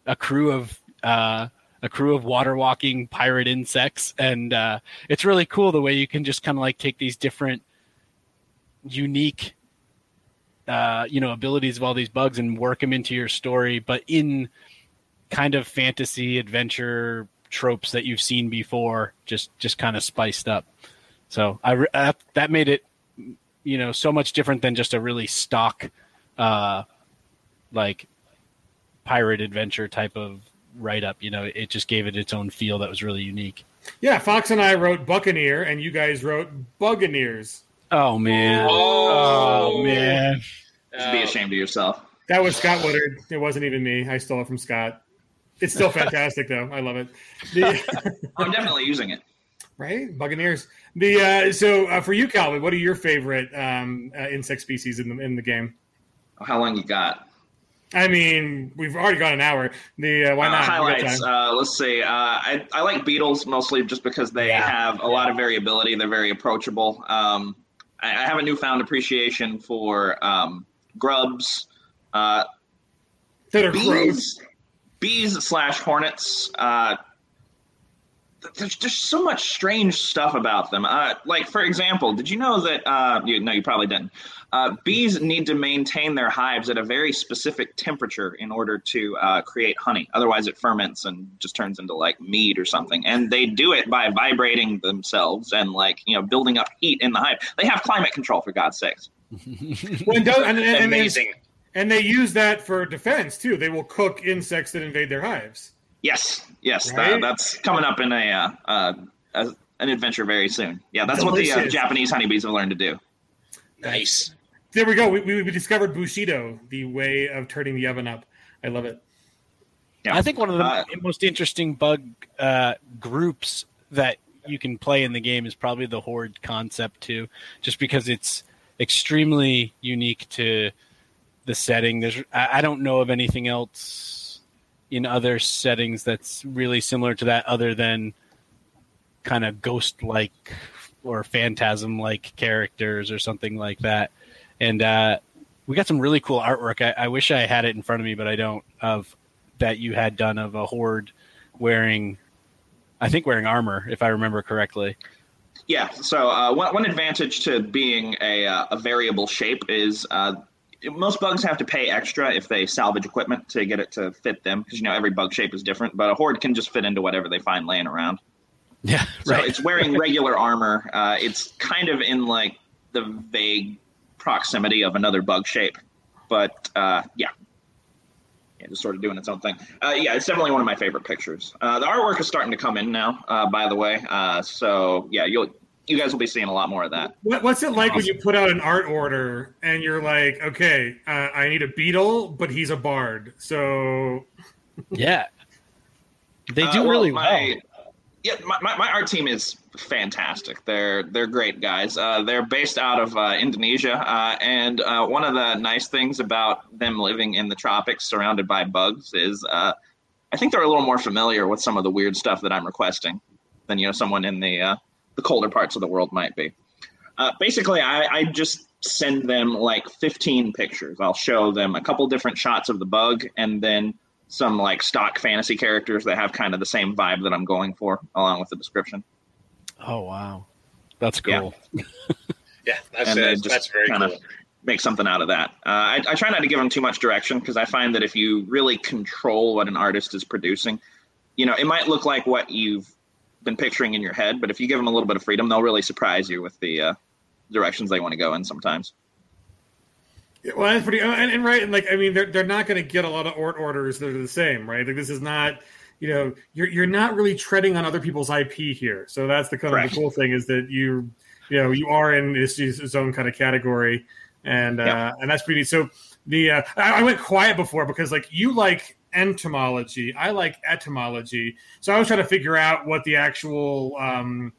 a crew of, uh, a crew of water walking pirate insects. And uh, it's really cool the way you can just kind of like take these different unique, uh, you know, abilities of all these bugs and work them into your story, but in kind of fantasy adventure tropes that you've seen before, just, just kind of spiced up. So I, I, that made it, you know, so much different than just a really stock, uh, like pirate adventure type of write up, you know, it just gave it its own feel that was really unique. Yeah, Fox and I wrote Buccaneer, and you guys wrote Buganeers. Oh man! Oh, oh man! You should be ashamed of yourself. That was Scott Woodard. It wasn't even me. I stole it from Scott. It's still fantastic, though. I love it. The- I'm definitely using it. Right, Buganeers. The uh, so uh, for you, Calvin, what are your favorite um, uh, insect species in the in the game? How long you got? I mean, we've already got an hour. The uh, why not? Uh, highlights. Uh, let's see. Uh, I, I like beetles mostly just because they yeah. have a yeah. lot of variability. They're very approachable. Um, I, I have a newfound appreciation for um, grubs. Uh, that are bees, gross. Bees slash hornets. Uh, there's just so much strange stuff about them. Uh, like, for example, did you know that uh, – you, no, you probably didn't. Uh, bees need to maintain their hives at a very specific temperature in order to uh, create honey. Otherwise, it ferments and just turns into, like, mead or something. And they do it by vibrating themselves and, like, you know, building up heat in the hive. They have climate control, for God's sakes. Well, and, and, and, amazing. And they use that for defense, too. They will cook insects that invade their hives. Yes, yes. Right? That, that's coming up in a, uh, uh, a an adventure very soon. Yeah, that's delicious. What the uh, Japanese honeybees have learned to do. Nice. There we go. We, we, we discovered Bushido, the way of turning the oven up. I love it. Yeah. I think one of the uh, most interesting bug uh, groups that you can play in the game is probably the horde concept too, just because it's extremely unique to the setting. There's I, I don't know of anything else in other settings that's really similar to that, other than kind of ghost-like or phantasm-like characters or something like that. And uh, we got some really cool artwork. I, I wish I had it in front of me, but I don't, of that you had done of a horde wearing, I think wearing armor, if I remember correctly. Yeah. So uh, one, one advantage to being a, uh, a variable shape is uh, most bugs have to pay extra if they salvage equipment to get it to fit them. Because, you know, every bug shape is different, but a horde can just fit into whatever they find laying around. Yeah. So right. It's wearing regular armor. Uh, it's kind of in like the vague proximity of another bug shape, but uh yeah yeah just sort of doing its own thing. Uh yeah it's definitely one of my favorite pictures. Uh the artwork is starting to come in now, uh by the way, uh so yeah you'll you guys will be seeing a lot more of that. What, what's it like awesome. when you put out an art order and you're like, okay, uh, I need a beetle, but he's a bard. So yeah, they do uh, well, really my, well. Yeah, my, my, my art team is fantastic. They're they're great guys. Uh, they're based out of uh, Indonesia, uh, and uh, one of the nice things about them living in the tropics, surrounded by bugs, is uh, I think they're a little more familiar with some of the weird stuff that I'm requesting than you know someone in the uh, the colder parts of the world might be. Uh, basically, I, I just send them like fifteen pictures. I'll show them a couple different shots of the bug, and then some like stock fantasy characters that have kind of the same vibe that I'm going for, along with the description. Oh wow, that's cool. Yeah, yeah that's and it. That's very cool. Make something out of that. Uh, I, I try not to give them too much direction because I find that if you really control what an artist is producing, you know, it might look like what you've been picturing in your head, but if you give them a little bit of freedom, they'll really surprise you with the uh, directions they want to go in sometimes. Yeah, well, that's pretty, and, and right, and like I mean, they're they're not going to get a lot of art orders that are the same, right? Like this is not, you know, you're you're not really treading on other people's I P here. So that's the kind of the cool thing is that you you know you are in this, this own kind of category, and uh, yeah. and that's pretty neat. So the uh, I, I went quiet before because like you like. entomology. I like etymology. So I was trying to figure out what the actual um,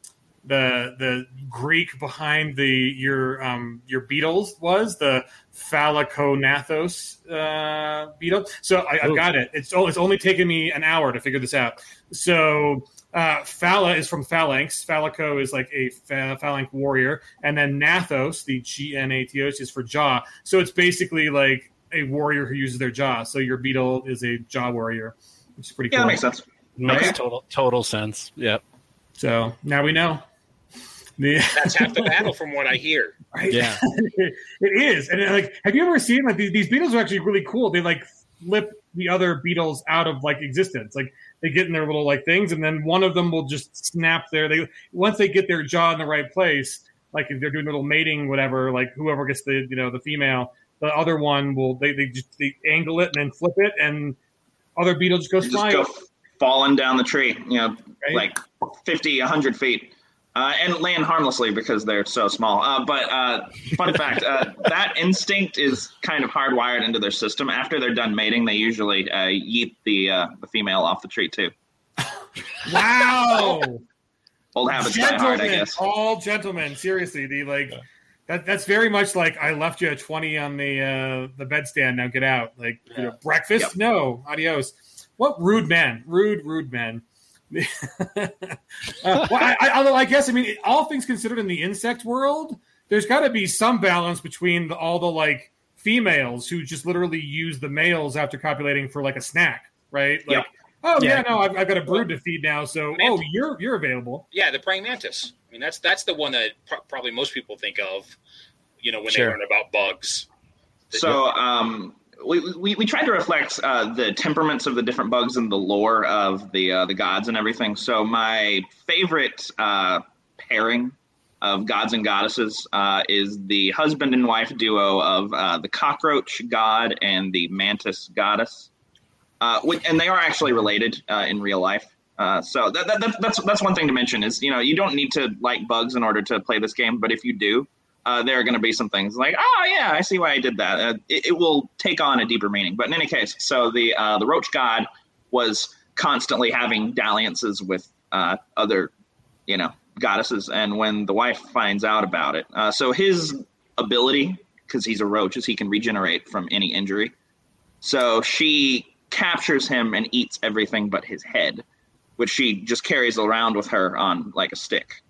the the Greek behind the your um, your beetles was, the phalloconathos uh, beetle. So I, I've got it. It's oh, it's only taken me an hour to figure this out. So uh, phalla is from phalanx. Phallico is like a phalanx warrior, and then nathos, the G N A T O S, is for jaw. So it's basically like a warrior who uses their jaw. So your beetle is a jaw warrior, which is pretty yeah, cool. Yeah, that makes sense. Right? Makes total total sense. Yep. So now we know. Yeah. That's half the battle from what I hear. Right? Yeah. it, it is. And like, have you ever seen like these, these beetles are actually really cool. They like flip the other beetles out of like existence. Like they get in their little like things and then one of them will just snap their, they once they get their jaw in the right place, like if they're doing a little mating, whatever, like whoever gets the, you know, the female, the other one will they they just they angle it and then flip it, and other beetle just goes flying, just go falling down the tree, you know, right? Like fifty, a hundred feet, uh, and land harmlessly because they're so small. Uh, but uh, fun fact, uh, that instinct is kind of hardwired into their system. After they're done mating, they usually uh, yeet the uh, the female off the tree too. Wow, old habits die hard, I guess. All gentlemen, seriously, the like. Yeah. That that's very much like I left you a twenty on the uh, the bedstand. Now get out. Like yeah. you know, breakfast? Yep. No, adios. What rude man? Rude, rude man. uh, well, I, I, although I guess I mean, all things considered, in the insect world, there's got to be some balance between the, all the like females who just literally use the males after copulating for like a snack, right? Like, yep. oh yeah, yeah no, I've, I've got a brood to feed now, so oh, you're you're available. Yeah, the praying mantis. I mean, that's that's the one that pr- probably most people think of, you know, when sure. they learn about bugs. So um, we, we we tried to reflect uh, the temperaments of the different bugs and the lore of the uh, the gods and everything. So my favorite uh, pairing of gods and goddesses uh, is the husband and wife duo of uh, the cockroach god and the mantis goddess, uh, and they are actually related uh, in real life. Uh, so that, that, that's that's one thing to mention is, you know, you don't need to like bugs in order to play this game. But if you do, uh, there are going to be some things like, oh, yeah, I see why I did that. Uh, it, it will take on a deeper meaning. But in any case, so the uh, the roach god was constantly having dalliances with uh, other, you know, goddesses. And when the wife finds out about it, uh, so his ability, because he's a roach, is he can regenerate from any injury. So she captures him and eats everything but his head, which she just carries around with her on like a stick.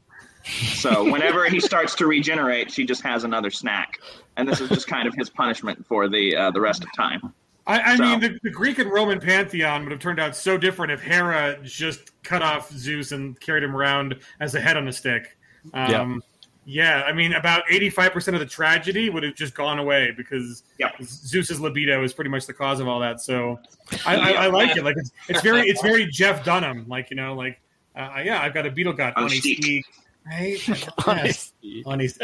So whenever he starts to regenerate, she just has another snack. And this is just kind of his punishment for the uh, the rest of time. I, I so. mean, the, the Greek and Roman pantheon would have turned out so different if Hera just cut off Zeus and carried him around as a head on a stick. Um, yeah. yeah, I mean, about eighty-five percent of the tragedy would have just gone away because yep. Zeus's libido is pretty much the cause of all that. So... I, I, I like it. Like it's, it's very, it's very Jeff Dunham. Like you know, like uh, yeah, I've got a beetle god on his feet, right? Yes, on his.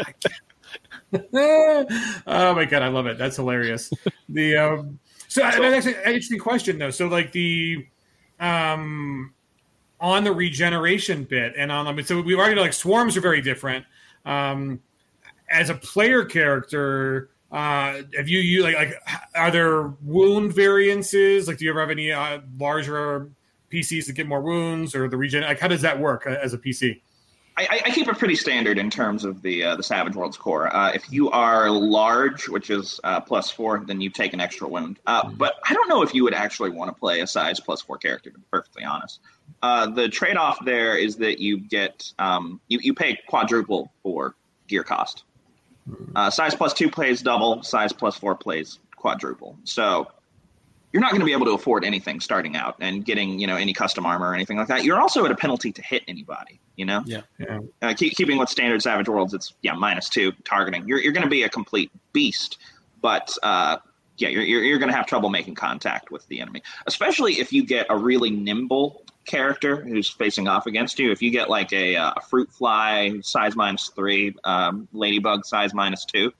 Oh my god, I love it. That's hilarious. The um, so, so that's actually an interesting question though. So like the um, on the regeneration bit and on them. I mean, so we've already like swarms are very different. Um, as a player character, uh, have you, you like, like, are there wound variances? Like, do you ever have any uh, larger P Cs that get more wounds or the regen? Like, how does that work uh, as a P C? I, I keep it pretty standard in terms of the uh, the Savage Worlds core. Uh, if you are large, which is uh, plus four, then you take an extra wound. Uh, mm-hmm. But I don't know if you would actually want to play a size plus four character, to be perfectly honest. Uh, the trade-off there is that you get um, you, you pay quadruple for gear cost. Mm-hmm. Uh, size plus two plays double. Size plus four plays quadruple. So you're not going to be able to afford anything starting out and getting, you know, any custom armor or anything like that. You're also at a penalty to hit anybody, you know? Yeah. yeah. Uh, keep, keeping with standard Savage Worlds, it's, yeah, minus two targeting. You're you're going to be a complete beast, but, uh, yeah, you're you're going to have trouble making contact with the enemy, especially if you get a really nimble character who's facing off against you. If you get, like, a, a fruit fly, size minus three, um, ladybug, size minus two,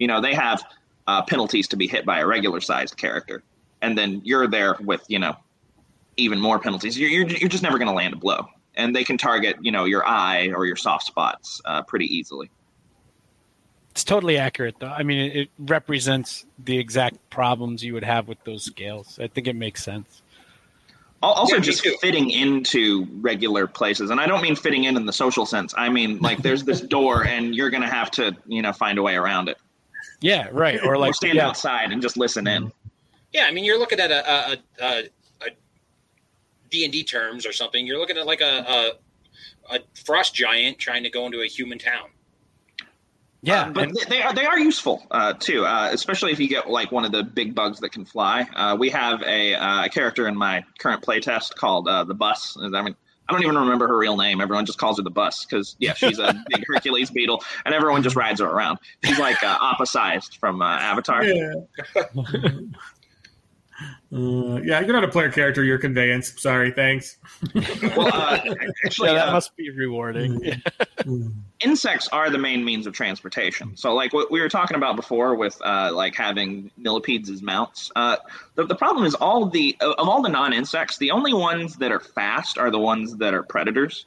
you know, they have uh, penalties to be hit by a regular-sized character. And then you're there with, you know, even more penalties. You're you're, you're just never going to land a blow. And they can target, you know, your eye or your soft spots uh, pretty easily. It's totally accurate, though. I mean, it, it represents the exact problems you would have with those scales. I think it makes sense. Also, yeah, just fitting into regular places. And I don't mean fitting in in the social sense. I mean, like, there's this door, and you're going to have to, you know, find a way around it. Yeah, right. Or, like, or stand yeah. outside and just listen mm-hmm. in. Yeah, I mean, you're looking at a, a, a, a D and D terms or something. You're looking at like a, a, a frost giant trying to go into a human town. Yeah, uh, but and- they are they are useful uh, too, uh, especially if you get like one of the big bugs that can fly. Uh, we have a, uh, a character in my current playtest called uh, the Bus. I mean, I don't even remember her real name. Everyone just calls her the Bus because yeah, she's a big Hercules beetle, and everyone just rides her around. She's like uh, Appa sized from uh, Avatar. Yeah. Uh, yeah, you can have a player character your conveyance. Sorry, thanks. Well, uh, actually, yeah, that uh, must be rewarding. Insects are the main means of transportation. So, like what we were talking about before, with uh, like having millipedes as mounts. Uh, the, the problem is all the of all the non-insects, the only ones that are fast are the ones that are predators.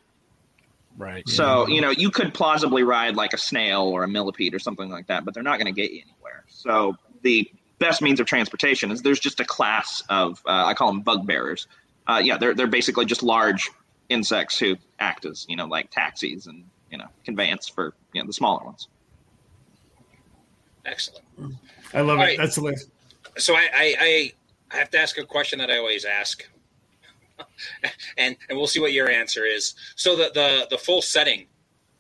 Right. So yeah. you know you could plausibly ride like a snail or a millipede or something like that, but they're not going to get you anywhere. So the best means of transportation is there's just a class of uh, I call them bugbearers. Uh, yeah, they're they're basically just large insects who act as you know like taxis and you know conveyance for you know the smaller ones. Excellent. I love All it. Right. That's the list. So I, I I have to ask a question that I always ask, and and we'll see what your answer is. So the the, the full setting.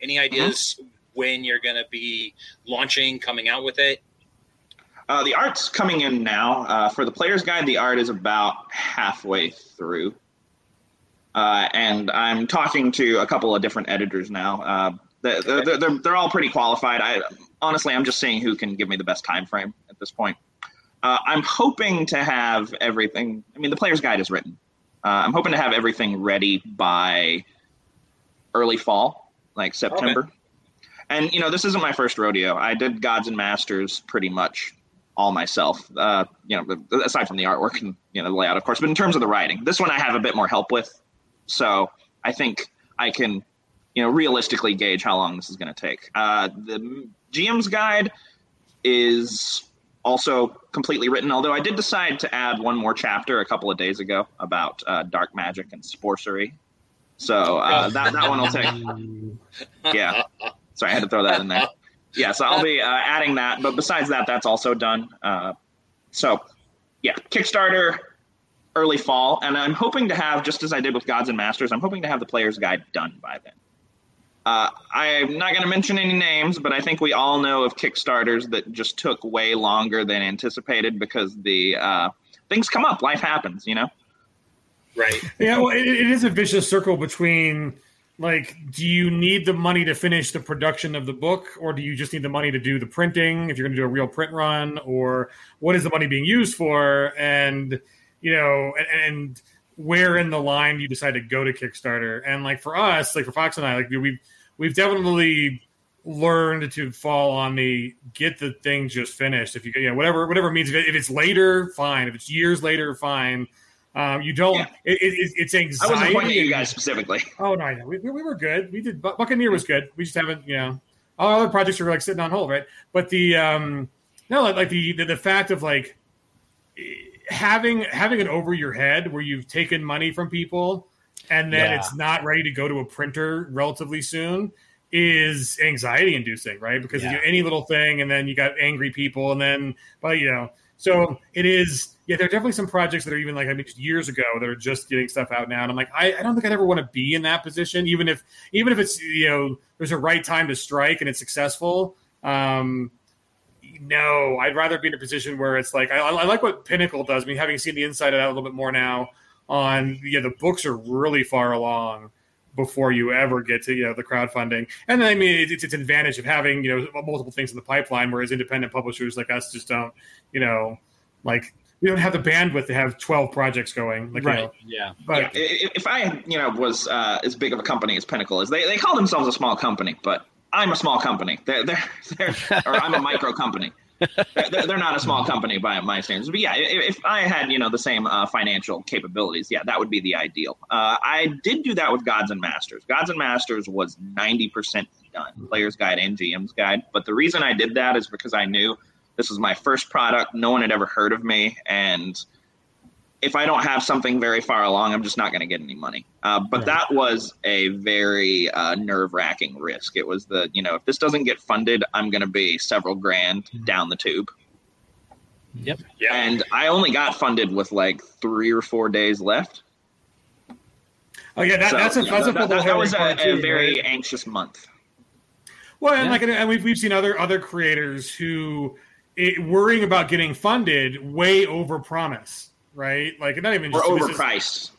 Any ideas mm-hmm. when you're going to be launching, coming out with it? Uh, the art's coming in now. Uh, for the player's guide, the art is about halfway through. Uh, and I'm talking to a couple of different editors now. Uh, they're, they're, they're, they're all pretty qualified. I honestly, I'm just seeing who can give me the best time frame at this point. Uh, I'm hoping to have everything. I mean, the player's guide is written. Uh, I'm hoping to have everything ready by early fall, like September. Okay. And, you know, this isn't my first rodeo. I did Gods and Masters pretty much all myself, uh, you know, aside from the artwork and, you know, the layout, of course. But in terms of the writing, this one I have a bit more help with. So I think I can, you know, realistically gauge how long this is going to take. Uh, the G M's guide is also completely written, although I did decide to add one more chapter a couple of days ago about uh, dark magic and sorcery. So uh, that, that one will take. Yeah. Sorry, I had to throw that in there. Yeah, so I'll be uh, adding that. But besides that, that's also done. Uh, so, yeah, Kickstarter, early fall. And I'm hoping to have, just as I did with Gods and Masters, I'm hoping to have the player's guide done by then. Uh, I'm not going to mention any names, but I think we all know of Kickstarters that just took way longer than anticipated because the uh, things come up. Life happens, you know? Right. Yeah, well, it, it is a vicious circle between... Like, do you need the money to finish the production of the book, or do you just need the money to do the printing if you're going to do a real print run, or what is the money being used for? And, you know, and, and where in the line do you decide to go to Kickstarter? And, like, for us, like for Fox and I, like we've, we've definitely learned to fall on the get the thing just finished. If you, you know, whatever, whatever it means, if it's later, fine. If it's years later, fine. Um, you don't. Yeah. It, it, it's anxiety. I wasn't pointing at you guys specifically. Oh no, no. We, we were good. We did. Buccaneer was good. We just haven't. You know, all our other projects are like sitting on hold, right? But the um, no, like, like the, the the fact of like having having it over your head where you've taken money from people and then yeah. it's not ready to go to a printer relatively soon is anxiety inducing, right? Because yeah. you do any little thing and then you got angry people and then, but you know. So it is, yeah, there are definitely some projects that are even like, I mean, years ago that are just getting stuff out now. And I'm like, I, I don't think I'd ever want to be in that position, even if, even if it's, you know, there's a right time to strike and it's successful. Um, no, I'd rather be in a position where it's like, I, I like what Pinnacle does. I mean, having seen the inside of that a little bit more now on, yeah, the books are really far along before you ever get to, you know, the crowdfunding. And then, I mean, it's, it's an advantage of having, you know, multiple things in the pipeline, whereas independent publishers like us just don't, you know, like we don't have the bandwidth to have twelve projects going. Like, right. You know, yeah. But yeah. If I, you know, was uh, as big of a company as Pinnacle is, they, they call themselves a small company, but I'm a small company. They're, they're, they're, or I'm a micro company. They're, they're not a small company by my standards. But yeah, if I had, you know, the same uh, financial capabilities, yeah, that would be the ideal. Uh, I did do that with Gods and Masters. Gods and Masters was ninety percent done, Player's Guide and G M's Guide. But the reason I did that is because I knew this was my first product. No one had ever heard of me. And if I don't have something very far along, I'm just not going to get any money. Uh, but right. that was a very uh, nerve-wracking risk. It was the, you know, if this doesn't get funded, I'm going to be several grand mm-hmm. down the tube. Yep. Yeah. And I only got funded with like three or four days left. Oh yeah, that, so, that's a yeah, that's that, a that, that was a, too, a very right? anxious month. Well, and yeah. like, and we've we've seen other other creators who it, worrying about getting funded way overpromise. Right, like not even just, or overpriced, is...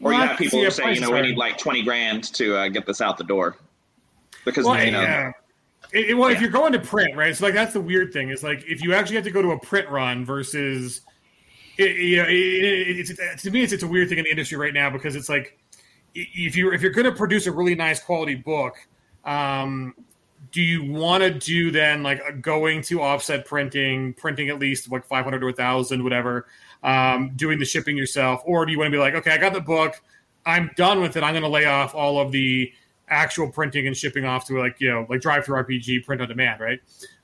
or you have people who say, you know, we need like twenty grand to uh, get this out the door, because well, you know, yeah. it, it, well, yeah. if you're going to print, right? So like that's the weird thing is like if you actually have to go to a print run versus, it, you know, it, it, it, it's to me it's it's a weird thing in the industry right now because it's like if you if you're going to produce a really nice quality book, um, do you want to do then like going to offset printing, printing at least like five hundred or a thousand, whatever. Um, doing the shipping yourself, or do you want to be like, okay, I got the book, I'm done with it. I'm going to lay off all of the actual printing and shipping off to like, you know, like drive through R P G print on demand. Right.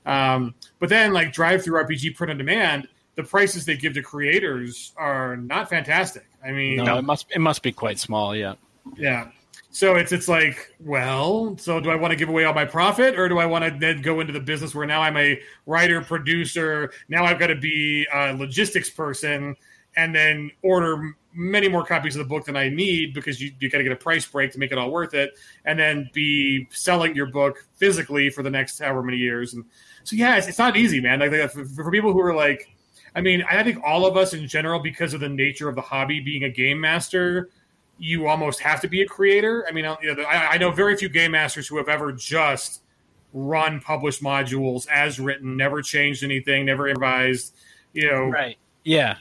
Um, but then like drive through R P G print on demand, the prices they give to creators are not fantastic. I mean, no, no. it must, it must be quite small. Yeah. Yeah. So it's, it's like, well, so do I want to give away all my profit or do I want to then go into the business where now I'm a writer, producer, now I've got to be a logistics person and then order many more copies of the book than I need because you you got to get a price break to make it all worth it and then be selling your book physically for the next however many years. And so, yeah, it's, it's not easy, man. Like for, for people who are like, I mean, I think all of us in general, because of the nature of the hobby, being a game master, you almost have to be a creator. I mean, you know, I, I know very few game masters who have ever just run published modules as written, never changed anything, never improvised, you know. Right. Yeah.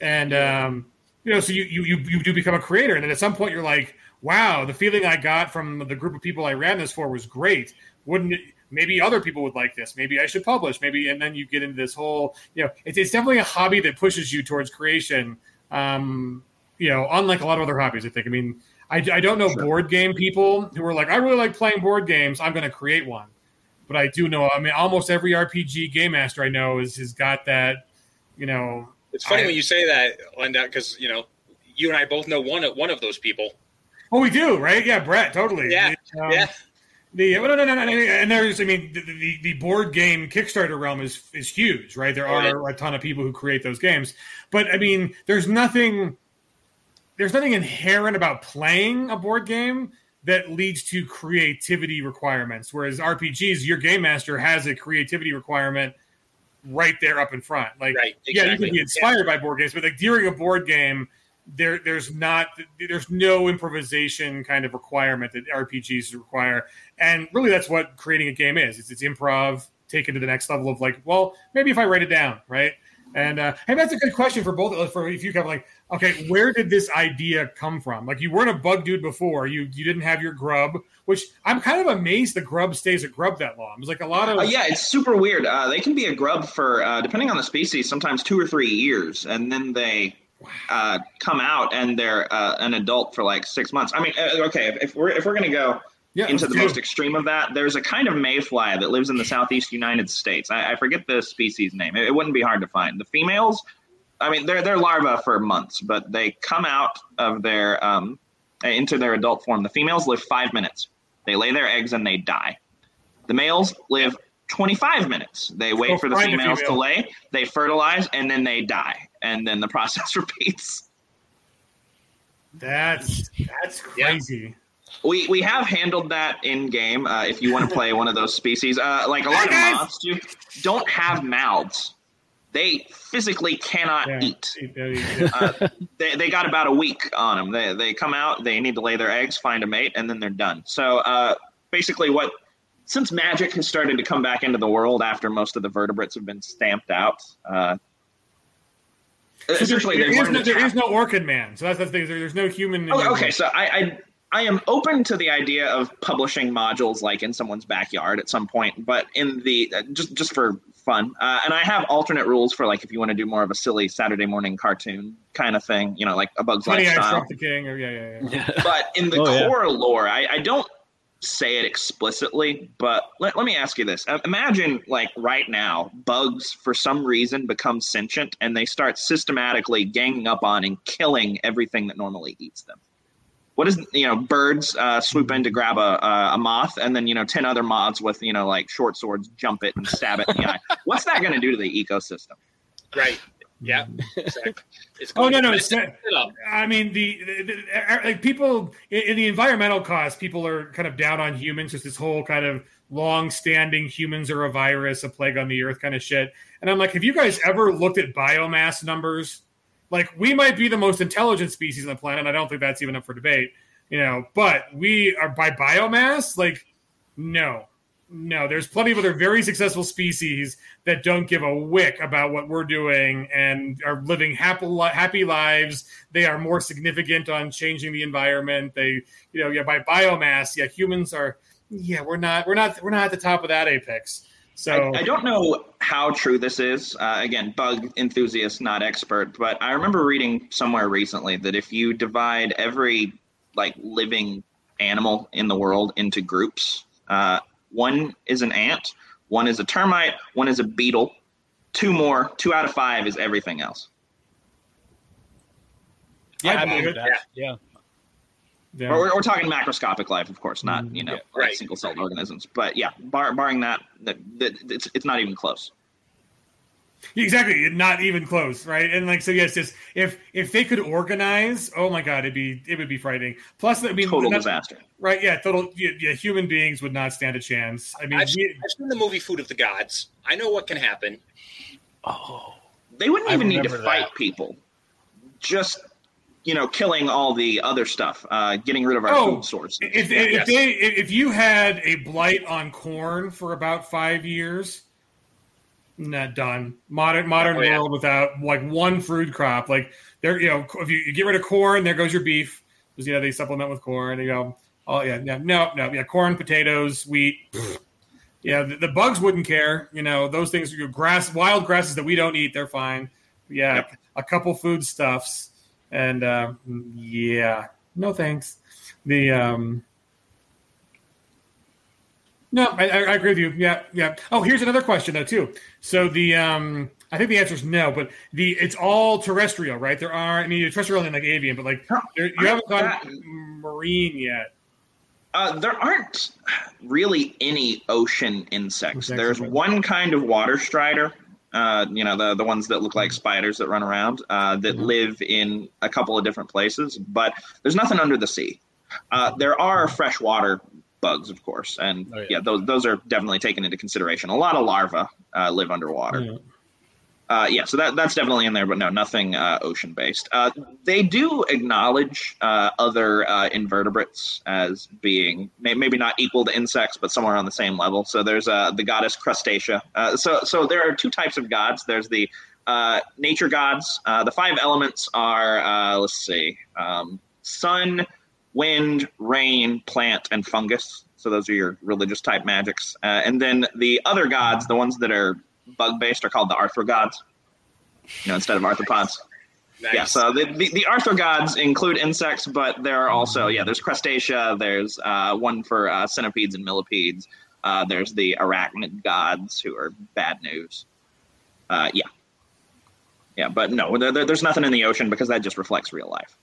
And, yeah. um, you know, so you, you, you, you do become a creator. And then at some point you're like, wow, the feeling I got from the group of people I ran this for was great. Wouldn't it? Maybe other people would like this. Maybe I should publish. Maybe. And then you get into this whole, you know, it's, it's definitely a hobby that pushes you towards creation. Um, You know, unlike a lot of other hobbies, I think. I mean, I, I don't know sure. board game people who are like, I really like playing board games. I'm going to create one. But I do know, I mean, almost every R P G game master I know is has got that, you know. It's funny I, when you say that, Linda, because, you know, you and I both know one, one of those people. Oh, we do, right? Yeah, Brett, totally. Yeah, um, yeah. The, no, no, no, no, and there's, I mean, the, the, the board game Kickstarter realm is is huge, right? There are right. a ton of people who create those games. But, I mean, there's nothing... There's nothing inherent about playing a board game that leads to creativity requirements. Whereas R P Gs, your game master has a creativity requirement right there up in front. Like, right, exactly. yeah, you can be inspired yeah. by board games, but like during a board game, there there's not there's no improvisation kind of requirement that R P Gs require. And really, that's what creating a game is. It's, it's improv taken to the next level of like, well, maybe if I write it down, right? And uh, hey, that's a good question for both. For if you kind of like, okay, where did this idea come from? Like, you weren't a bug dude before. You you didn't have your grub, which I'm kind of amazed the grub stays a grub that long. It's like a lot of uh, yeah, it's super weird. Uh, they can be a grub for uh, depending on the species, sometimes two or three years, and then they uh, come out and they're uh, an adult for like six months. I mean, uh, okay, if, if we're if we're gonna go yeah, into the most extreme of that, there's a kind of mayfly that lives in the southeast United States. I, I forget the species name. It, it wouldn't be hard to find. The females, I mean, they're they're larvae for months, but they come out of their um, into their adult form. The females live five minutes. They lay their eggs and they die. The males live twenty-five minutes. They wait oh, for the females female. to lay, they fertilize, and then they die. And then the process repeats. That's that's crazy. Yeah. We we have handled that in game. Uh, if you want to play one of those species, uh, like a lot of moths do, don't have mouths. They physically cannot yeah. eat. uh, they they got about a week on them. They they come out. They need to lay their eggs, find a mate, and then they're done. So uh, basically, what since magic has started to come back into the world after most of the vertebrates have been stamped out, uh, so essentially there, there, is no, there is no orchid man. So that's the thing. There, there's no human. Oh, okay, so I, I I am open to the idea of publishing modules like in someone's backyard at some point, but in the uh, just just for fun, uh, and I have alternate rules for like if you want to do more of a silly Saturday morning cartoon kind of thing, you know, like a Bug's Lifestyle. The King, or yeah, yeah, yeah. yeah. But in the oh, core yeah. lore, I, I don't. say it explicitly, but let, let me ask you this. Imagine, like, right now, bugs, for some reason, become sentient, and they start systematically ganging up on and killing everything that normally eats them. What is, you know, birds uh, swoop in to grab a, a moth, and then, you know, ten other moths with, you know, like, short swords jump it and stab it in the eye. What's that going to do to the ecosystem? Right. Yeah, exactly. It's oh no, no. It's, I mean, the, the, the like people in, in the environmental cause, people are kind of down on humans. Just this whole kind of long-standing humans are a virus, a plague on the earth kind of shit. And I'm like, have you guys ever looked at biomass numbers? Like, we might be the most intelligent species on the planet. And I don't think that's even up for debate, you know. But we are by biomass, like, no. No, there's plenty of other very successful species that don't give a wick about what we're doing and are living happy, happy lives. They are more significant on changing the environment. They, you know, yeah, by biomass, yeah, humans are, yeah, we're not, we're not, we're not at the top of that apex. So I, I don't know how true this is. Uh, again, bug enthusiast, not expert, but I remember reading somewhere recently that if you divide every like living animal in the world into groups, uh, one is an ant, one is a termite, one is a beetle, two more, two out of five is everything else. Yeah, I believe that. Yeah. yeah. We're, we're talking macroscopic life, of course, not, you know, yeah, right. like single-celled organisms. But yeah, bar, barring that, that, that, it's it's not even close. Exactly, not even close, right? And like, so yes, just if if they could organize, oh my god, it'd be it would be frightening. Plus, I mean, total disaster, right? Yeah, total. Yeah, human beings would not stand a chance. I mean, I've seen, I've seen the movie Food of the Gods. I know what can happen. Oh, they wouldn't even need to fight that. people. Just. You know, killing all the other stuff, uh, getting rid of our oh, food source. If, yeah, if, yes. they, if you had a blight on corn for about five years. Not done. Modern modern oh, yeah. world without like one fruit crop. Like there, you know, if you, you get rid of corn, there goes your beef. Because you know they supplement with corn. You know, oh yeah, no, no, no, yeah, corn, potatoes, wheat. yeah, the, the bugs wouldn't care. You know, those things. Your grass, wild grasses that we don't eat, they're fine. Yeah, yep. a couple foodstuffs, and uh, yeah, no thanks. The um. No, I, I agree with you. Yeah, yeah. Oh, here's another question though too. So the um, I think the answer is no, but the it's all terrestrial, right? There are I mean, terrestrial and like avian, but like there, you haven't gone marine yet. Uh, there aren't really any ocean insects. Exactly. There's one kind of water strider, uh, you know, the the ones that look like spiders that run around, uh, that mm-hmm. live in a couple of different places, but there's nothing under the sea. Uh, there are freshwater bugs, of course, and oh, yeah. yeah, those those are definitely taken into consideration. A lot of larvae uh, live underwater. Yeah. Uh, yeah, so that that's definitely in there, but no, nothing uh, ocean based. Uh, they do acknowledge uh, other uh, invertebrates as being may, maybe not equal to insects, but somewhere on the same level. So there's uh, the goddess Crustacea. Uh, so so there are two types of gods. There's the uh, nature gods. Uh, the five elements are uh, let's see, um, sun, wind, rain, plant, and fungus. So those are your religious type magics. Uh, and then the other gods, the ones that are bug based, are called the arthrogods. You know, instead of arthropods. Nice. Yeah, so the, the, the arthrogods include insects, but there are also, yeah, there's crustacea, there's uh, one for uh, centipedes and millipedes, uh, there's the arachnid gods, who are bad news. Uh, yeah. Yeah, but no, there, there, there's nothing in the ocean because that just reflects real life.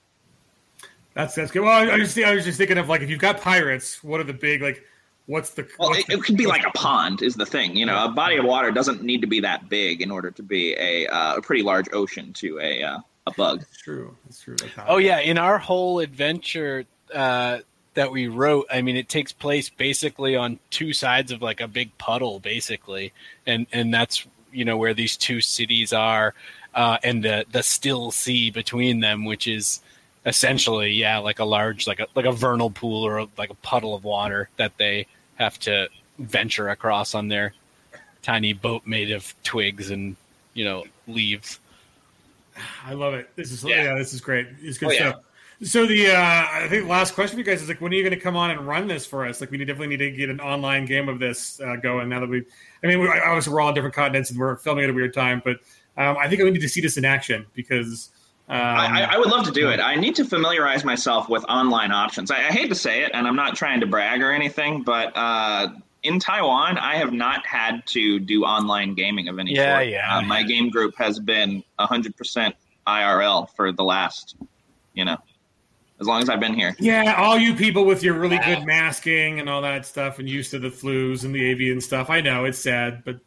That's that's good. Well, I, I, just, I was just thinking of, like, if you've got pirates, what are the big, like, what's the... Well, what's it, the, it could be like a pond is the thing. You know, yeah. A body of water doesn't need to be that big in order to be a, uh, a pretty large ocean to a... Uh, A bug. That's true. That's true. That's oh, yeah. In our whole adventure uh, that we wrote, I mean, it takes place basically on two sides of like a big puddle, basically. And and that's, you know, where these two cities are uh, and the, the still sea between them, which is essentially, yeah, like a large, like a like a vernal pool or a, like a puddle of water that they have to venture across on their tiny boat made of twigs and, you know, leaves. I love it. This is yeah. yeah this is great. It's good oh, stuff. Yeah. So the uh, I think the last question for you guys is like, when are you going to come on and run this for us? Like, we definitely need to get an online game of this uh, going. Now that we, I mean, we, obviously we're all on different continents and we're filming at a weird time, but um, I think I need to see this in action because. Um, I, I would love to do it. I need to familiarize myself with online options. I, I hate to say it, and I'm not trying to brag or anything, but uh, in Taiwan, I have not had to do online gaming of any yeah, sort. Yeah, uh, yeah. My game group has been one hundred percent I R L for the last, you know, as long as I've been here. Yeah, all you people with your really wow. good masking and all that stuff and used to the flus and the avian stuff. I know, it's sad, but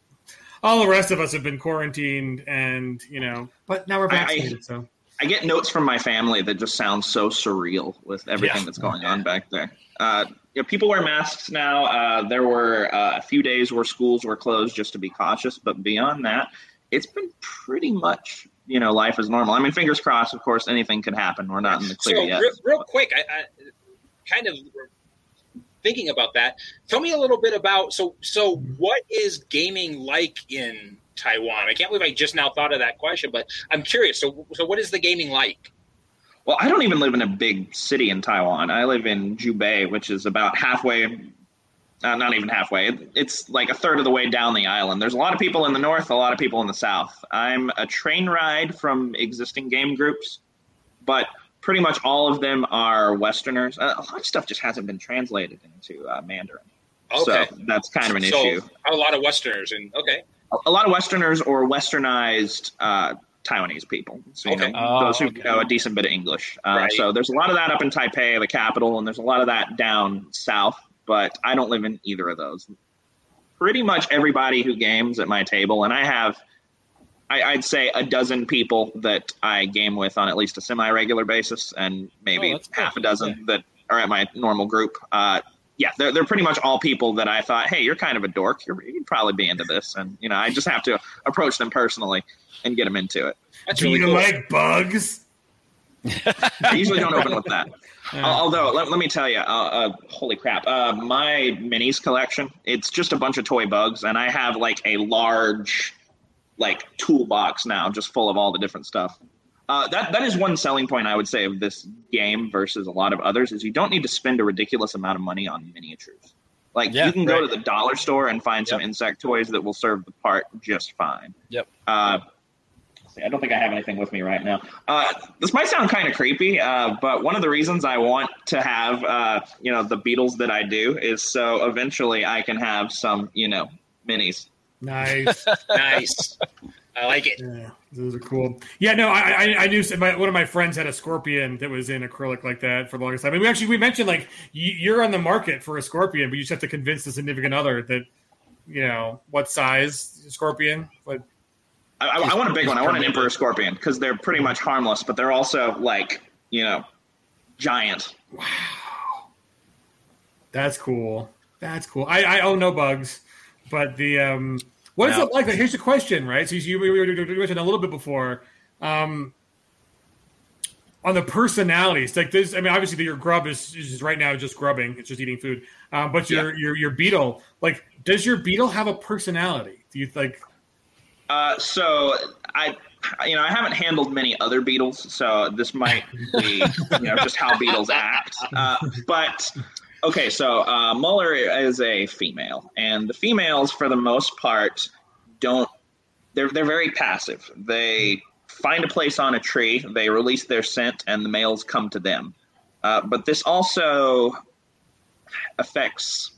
all the rest of us have been quarantined and, you know, but now we're vaccinated, I, so. I get notes from my family that just sound so surreal with everything yeah. that's going on back there. Uh, you know, people wear masks now. Uh, there were uh, a few days where schools were closed just to be cautious, but beyond that, it's been pretty much, you know, life is normal. I mean, fingers crossed, of course, anything could happen. We're not in the clear so, yet. Real, real quick, I, I kind of thinking about that. Tell me a little bit about, so, so what is gaming like in Taiwan? I can't believe I just now thought of that question, but I'm curious. So, so what is the gaming like? Well, I don't even live in a big city in Taiwan. I live in Jubei, which is about halfway, uh, not even halfway. It's like a third of the way down the island. There's a lot of people in the north, a lot of people in the south. I'm a train ride from existing game groups, but pretty much all of them are Westerners. Uh, a lot of stuff just hasn't been translated into uh, Mandarin. Okay. So that's kind of an so issue. A lot of Westerners. and okay. A, a lot of Westerners or Westernized uh Taiwanese people, so, okay. you know, oh, those who okay. know a decent bit of English. Uh, right. So there's a lot of that up in Taipei, the capital, and there's a lot of that down south, but I don't live in either of those. Pretty much everybody who games at my table, and I have, I, I'd say, a dozen people that I game with on at least a semi-regular basis, and maybe oh, half cool. a dozen okay. that are at my normal group. Uh, yeah, they're, they're pretty much all people that I thought, hey, you're kind of a dork. You're, you'd probably be into this, and you know, I just have to approach them personally and get them into it. That's Do really you cool. like bugs? I usually don't open with that. Uh, Although, let, let me tell you, uh, uh, holy crap, uh, my minis collection, it's just a bunch of toy bugs, and I have, like, a large, like, toolbox now just full of all the different stuff. Uh, that That is one selling point, I would say, of this game versus a lot of others, is you don't need to spend a ridiculous amount of money on miniatures. Like, yeah, you can go right. to the dollar store and find yep. some insect toys that will serve the part just fine. Yep. Uh, I don't think I have anything with me right now. Uh, this might sound kind of creepy, uh, but one of the reasons I want to have, uh, you know, the Beatles that I do is so eventually I can have some, you know, minis. Nice. nice. I like it. Yeah, those are cool. Yeah, no, I I, I knew my, one of my friends had a scorpion that was in acrylic like that for the longest time. I mean, we actually, we mentioned, like, you're on the market for a scorpion, but you just have to convince the significant other that, you know, what size scorpion, what I, I want a big one. I want an emperor scorpion because they're pretty much harmless, but they're also, like, you know, giant. Wow, that's cool. That's cool. I, I own no bugs, but the um, what no. is it like? Here's the question, right? So you, you, you mentioned a little bit before um, on the personalities. Like this, I mean, obviously your grub is, is right now just grubbing. It's just eating food. Um, but your yeah. your your beetle, like, does your beetle have a personality? Do you like? Uh, so I, you know, I haven't handled many other beetles, so this might be, you know, just how beetles act. Uh, but okay, so uh, Mueller is a female, and the females, for the most part, don't. They're they're very passive. They find a place on a tree, they release their scent, and the males come to them. Uh, but this also affects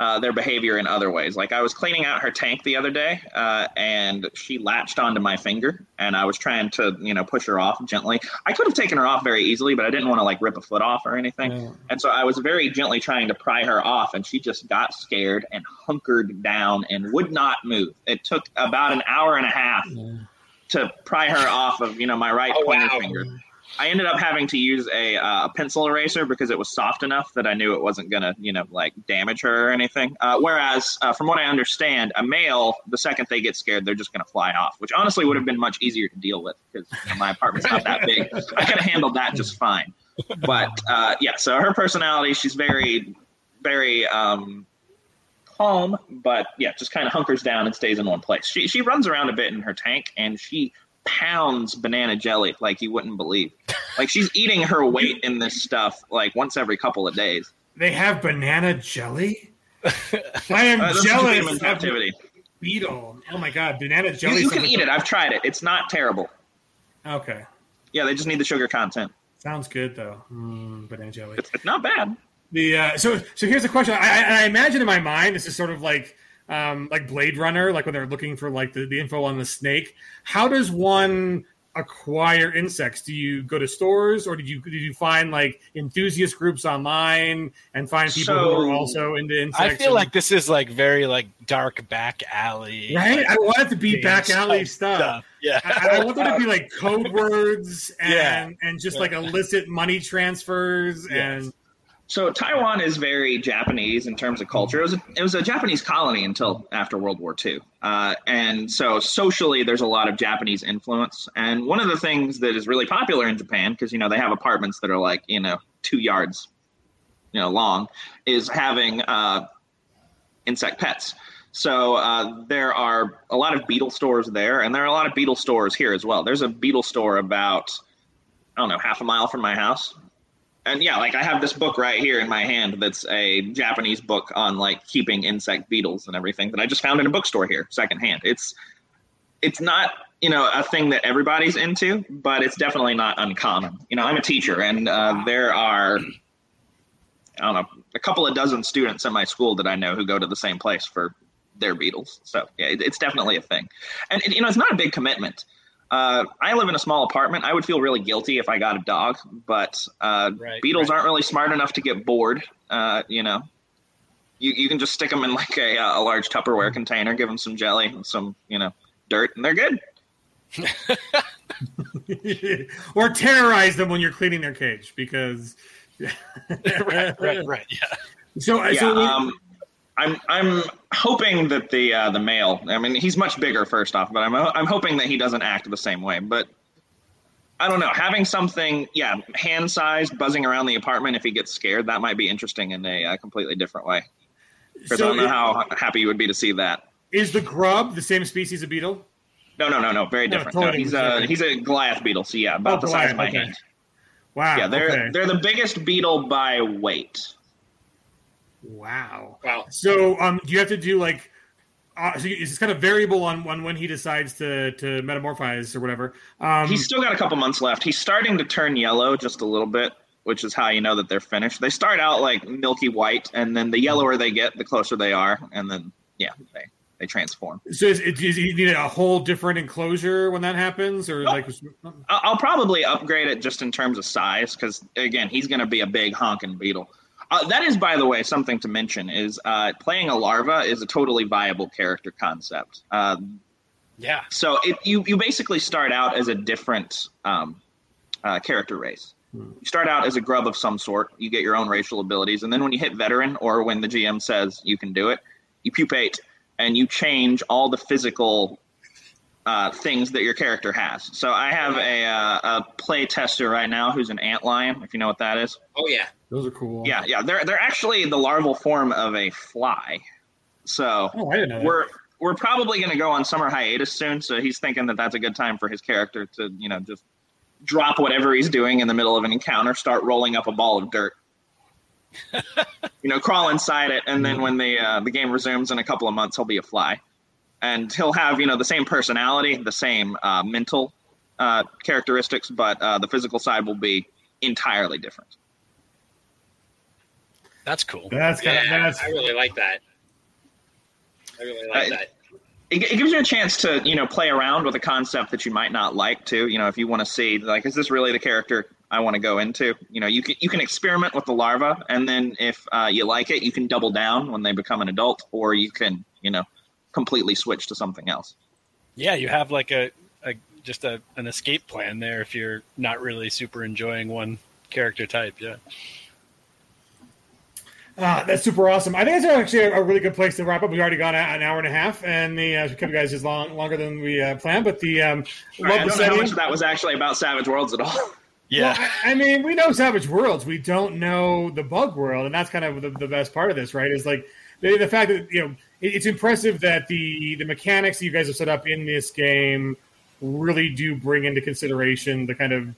uh, their behavior in other ways. Like, I was cleaning out her tank the other day, uh, and she latched onto my finger, and I was trying to, you know, push her off gently. I could have taken her off very easily, but I didn't want to, like, rip a foot off or anything. Yeah. And so I was very gently trying to pry her off, and she just got scared and hunkered down and would not move. It took about an hour and a half yeah. to pry her off of, you know, my right oh, pointer wow. finger. I ended up having to use a uh, pencil eraser because it was soft enough that I knew it wasn't going to, you know, like, damage her or anything. Uh, whereas, uh, from what I understand, a male, the second they get scared, they're just going to fly off, which honestly would have been much easier to deal with because, you know, my apartment's not that big. I could have handled that just fine. But, uh, yeah, so her personality, she's very, very um, calm, but, yeah, just kind of hunkers down and stays in one place. She, she runs around a bit in her tank, and she pounds banana jelly like you wouldn't believe. Like, she's eating her weight in this stuff like once every couple of days. They have banana jelly. I am uh, jealous of captivity. Beetle. Oh my god, banana jelly. You, you can eat it. I've tried it. It's not terrible. Okay. Yeah, they just need the sugar content. Sounds good though. Mm, banana jelly. It's, it's not bad. The uh, so so here's the question. I, I imagine in my mind this is sort of like. Um, like Blade Runner, like when they're looking for like the, the info on the snake. How does one acquire insects? Do you go to stores, or did you did you find like enthusiast groups online and find people so, who are also into insects? I feel and, like this is like very like dark back alley, right? Like, I want it to be back alley stuff. stuff. Yeah, I, I want there to be like code words and yeah. and just yeah. like illicit money transfers yes. and. So Taiwan is very Japanese in terms of culture. It was a, it was a Japanese colony until after World War Two. Uh, and so socially, there's a lot of Japanese influence. And one of the things that is really popular in Japan, because, you know, they have apartments that are like, you know, two yards, you know, long, is having uh, insect pets. So uh, there are a lot of beetle stores there, and there are a lot of beetle stores here as well. There's a beetle store about, I don't know, half a mile from my house. And yeah, like I have this book right here in my hand that's a Japanese book on like keeping insect beetles and everything that I just found in a bookstore here secondhand. It's it's not, you know, a thing that everybody's into, but it's definitely not uncommon. You know, I'm a teacher, and uh, there are, I don't know, a couple of dozen students in my school that I know who go to the same place for their beetles. So yeah, it, it's definitely a thing. And, you know, it's not a big commitment. Uh, I live in a small apartment. I would feel really guilty if I got a dog, but uh, right, beetles right. aren't really smart enough to get bored. Uh, you know, you you can just stick them in like a, a large Tupperware container, give them some jelly and some, you know, dirt, and they're good. Or terrorize them when you're cleaning their cage, because right, right, right, yeah. So, yeah, so we... um, I'm I'm hoping that the uh, the male. I mean, he's much bigger first off, but I'm I'm hoping that he doesn't act the same way. But I don't know. Having something, yeah, hand sized buzzing around the apartment if he gets scared, that might be interesting in a uh, completely different way. Because so I don't know it, how happy you would be to see that. Is the grub the same species of beetle? No, no, no, no. Very different. No, totally no, he's a he's a Goliath beetle. So yeah, about oh, the Goliath, size of my okay. hand. Wow. Yeah, they're okay. they're the biggest beetle by weight. Wow. Wow. So, um, do you have to do like, uh, so it's kind of variable on, on when he decides to, to metamorphose or whatever. Um, He's still got a couple months left. He's starting to turn yellow just a little bit, which is how you know that they're finished. They start out like milky white, and then the yellower they get, the closer they are. And then, yeah, they, they transform. So is it, does he need a whole different enclosure when that happens? Or nope. like, I'll probably upgrade it just in terms of size, because, again, he's going to be a big honking beetle. Uh, that is, by the way, something to mention is uh, playing a larva is a totally viable character concept. Um, yeah. So it, you, you basically start out as a different um, uh, character race. Hmm. You start out as a grub of some sort. You get your own racial abilities. And then when you hit veteran, or when the G M says you can do it, you pupate and you change all the physical uh, things that your character has. So I have a, uh, a play tester right now who's an antlion, if you know what that is. Oh, yeah. Those are cool. Yeah, yeah. They're they're actually the larval form of a fly. So oh, I didn't know we're that. we're probably going to go on summer hiatus soon. So he's thinking that that's a good time for his character to, you know, just drop whatever he's doing in the middle of an encounter, start rolling up a ball of dirt, you know, crawl inside it, and then when the uh, the game resumes in a couple of months, he'll be a fly, and he'll have, you know, the same personality, the same uh, mental uh, characteristics, but uh, the physical side will be entirely different. That's cool. That's kinda, yeah, that's... I really like that. I really like uh, that. It, it gives you a chance to, you know, play around with a concept that you might not like to. You know, if you want to see, like, is this really the character I want to go into? You know, you can you can experiment with the larva, and then if uh, you like it, you can double down when they become an adult, or you can, you know, completely switch to something else. Yeah, you have like a, a just a an escape plan there if you're not really super enjoying one character type. Yeah. Ah, that's super awesome. I think that's actually a really good place to wrap up. We've already gone an hour and a half, and the uh, couple guys is long, longer than we uh, planned. But the um, right, I don't setting. know how much of that was actually about Savage Worlds at all. Yeah, well, I, I mean, we know Savage Worlds. We don't know the Bug World, and that's kind of the, the best part of this, right? Is like the, the fact that, you know, it, it's impressive that the the mechanics that you guys have set up in this game really do bring into consideration the kind of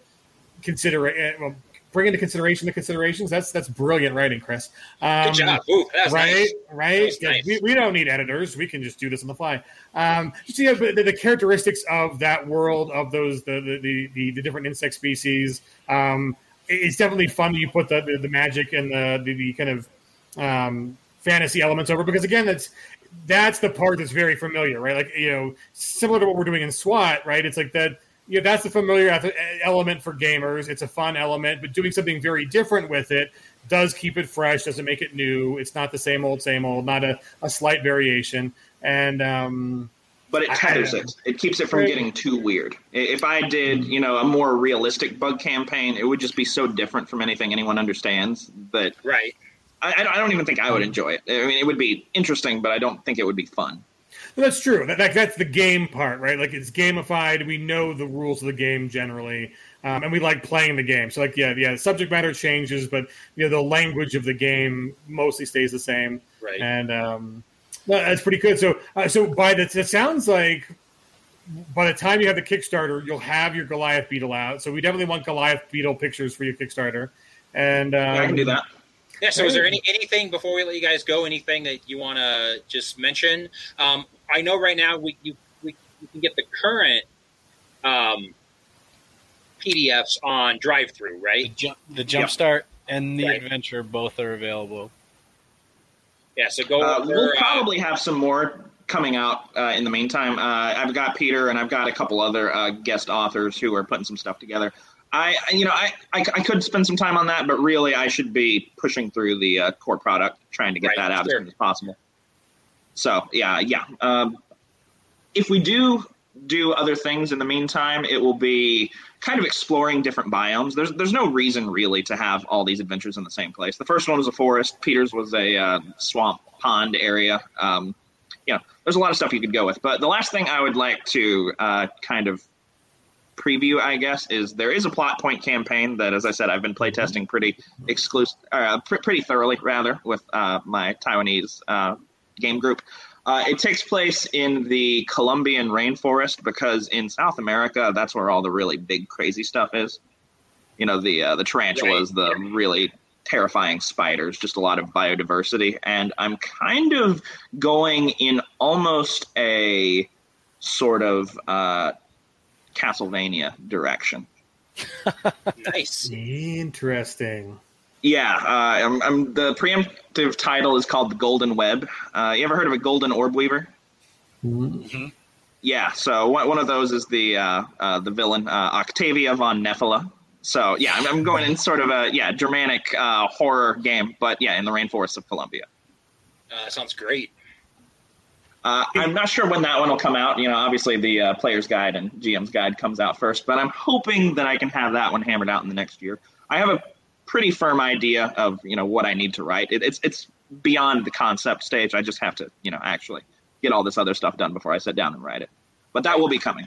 consider. Well, Bring into consideration the considerations. That's that's brilliant writing, Chris. Um, Good job. Ooh, that's right, nice. right. That's yeah, nice. we, we don't need editors. We can just do this on the fly. Um, just, you know, the, the characteristics of that world, of those the the the, the different insect species. Um, it's definitely fun that you put the, the, the magic and the, the the kind of um, fantasy elements over, because again, that's that's the part that's very familiar, right? Like, you know, similar to what we're doing in SWAT, right? It's like that. Yeah, that's the familiar element for gamers. It's a fun element, but doing something very different with it does keep it fresh, doesn't make it new. It's not the same old, same old, not a, a slight variation. And um, But it tethers I, it. It keeps it from getting too weird. If I did, you know, a more realistic bug campaign, it would just be so different from anything anyone understands. But right. I, I don't even think I would enjoy it. I mean, it would be interesting, but I don't think it would be fun. Well, that's true. That, that that's the game part, right? Like, it's gamified. We know the rules of the game generally, um, and we like playing the game. So, like, yeah, yeah, the subject matter changes, but, you know, the language of the game mostly stays the same. Right. And um, that's pretty good. So, uh, so by the it sounds like by the time you have the Kickstarter, you'll have your Goliath Beetle out. So we definitely want Goliath Beetle pictures for your Kickstarter. And um, yeah, I can do that. Yeah. So, is there any anything before we let you guys go? Anything that you want to just mention? Um, I know right now we you, we you can get the current um, P D Fs on drive-through, right? The, ju- the Jumpstart yep. and the right. Adventure both are available. Yeah, so go. Uh, over, we'll probably uh, have some more coming out uh, in the meantime. Uh, I've got Peter and I've got a couple other uh, guest authors who are putting some stuff together. I, you know, I, I, I could spend some time on that, but really I should be pushing through the uh, core product, trying to get right, that out sure. as soon as possible. So, yeah, yeah. Um, if we do do other things in the meantime, it will be kind of exploring different biomes. There's there's no reason really to have all these adventures in the same place. The first one was a forest. Peter's was a uh, swamp pond area. Um, you know, there's a lot of stuff you could go with. But the last thing I would like to uh, kind of preview, I guess, is there is a plot point campaign that, as I said, I've been playtesting pretty exclusive, uh, pr- pretty thoroughly, rather, with uh, my Taiwanese uh, game group. Uh, it takes place in the Colombian rainforest because in South America, that's where all the really big, crazy stuff is. You know, the uh, the tarantulas, the really terrifying spiders, just a lot of biodiversity. And I'm kind of going in almost a sort of uh, Castlevania direction. Nice. Interesting. Yeah, uh, I'm, I'm, the preemptive title is called The Golden Web. Uh, you ever heard of a golden orb weaver? Mm-hmm. Yeah, so one, one of those is the uh, uh, the villain, uh, Octavia von Nephila. So, yeah, I'm, I'm going in sort of a yeah Germanic uh, horror game, but, yeah, in the rainforests of Colombia. Uh, that sounds great. Uh, I'm not sure when that one will come out. You know, obviously the uh, Player's Guide and G M's Guide comes out first, but I'm hoping that I can have that one hammered out in the next year. I have a pretty firm idea of, you know, what I need to write. It, it's it's beyond the concept stage. I just have to, you know, actually get all this other stuff done before I sit down and write it. But that will be coming.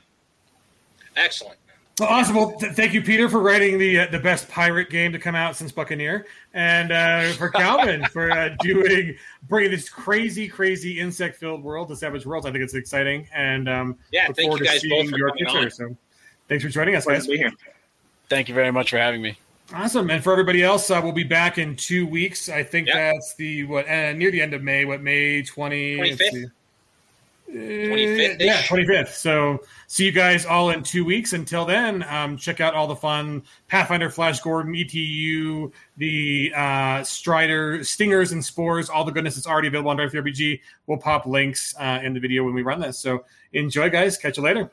Excellent. Well, awesome. Well, th- thank you, Peter, for writing the uh, the best pirate game to come out since Buccaneer, and uh, for Calvin for uh, doing bringing this crazy, crazy insect-filled world to Savage Worlds. I think it's exciting, and um, yeah, look forward to seeing your picture. So, thanks for joining us, guys. Thank you very much for having me. Awesome. And for everybody else, uh, we'll be back in two weeks. I think yep. that's the what uh, near the end of May, what, May twentieth? twenty-fifth twenty-fifth. Yeah, twenty-fifth. So see you guys all in two weeks. Until then, um, check out all the fun Pathfinder, Flash Gordon, E T U, the uh, Strider, Stingers and Spores, all the goodness that's already available on Drive Through R P G. We'll pop links uh, in the video when we run this. So enjoy, guys. Catch you later.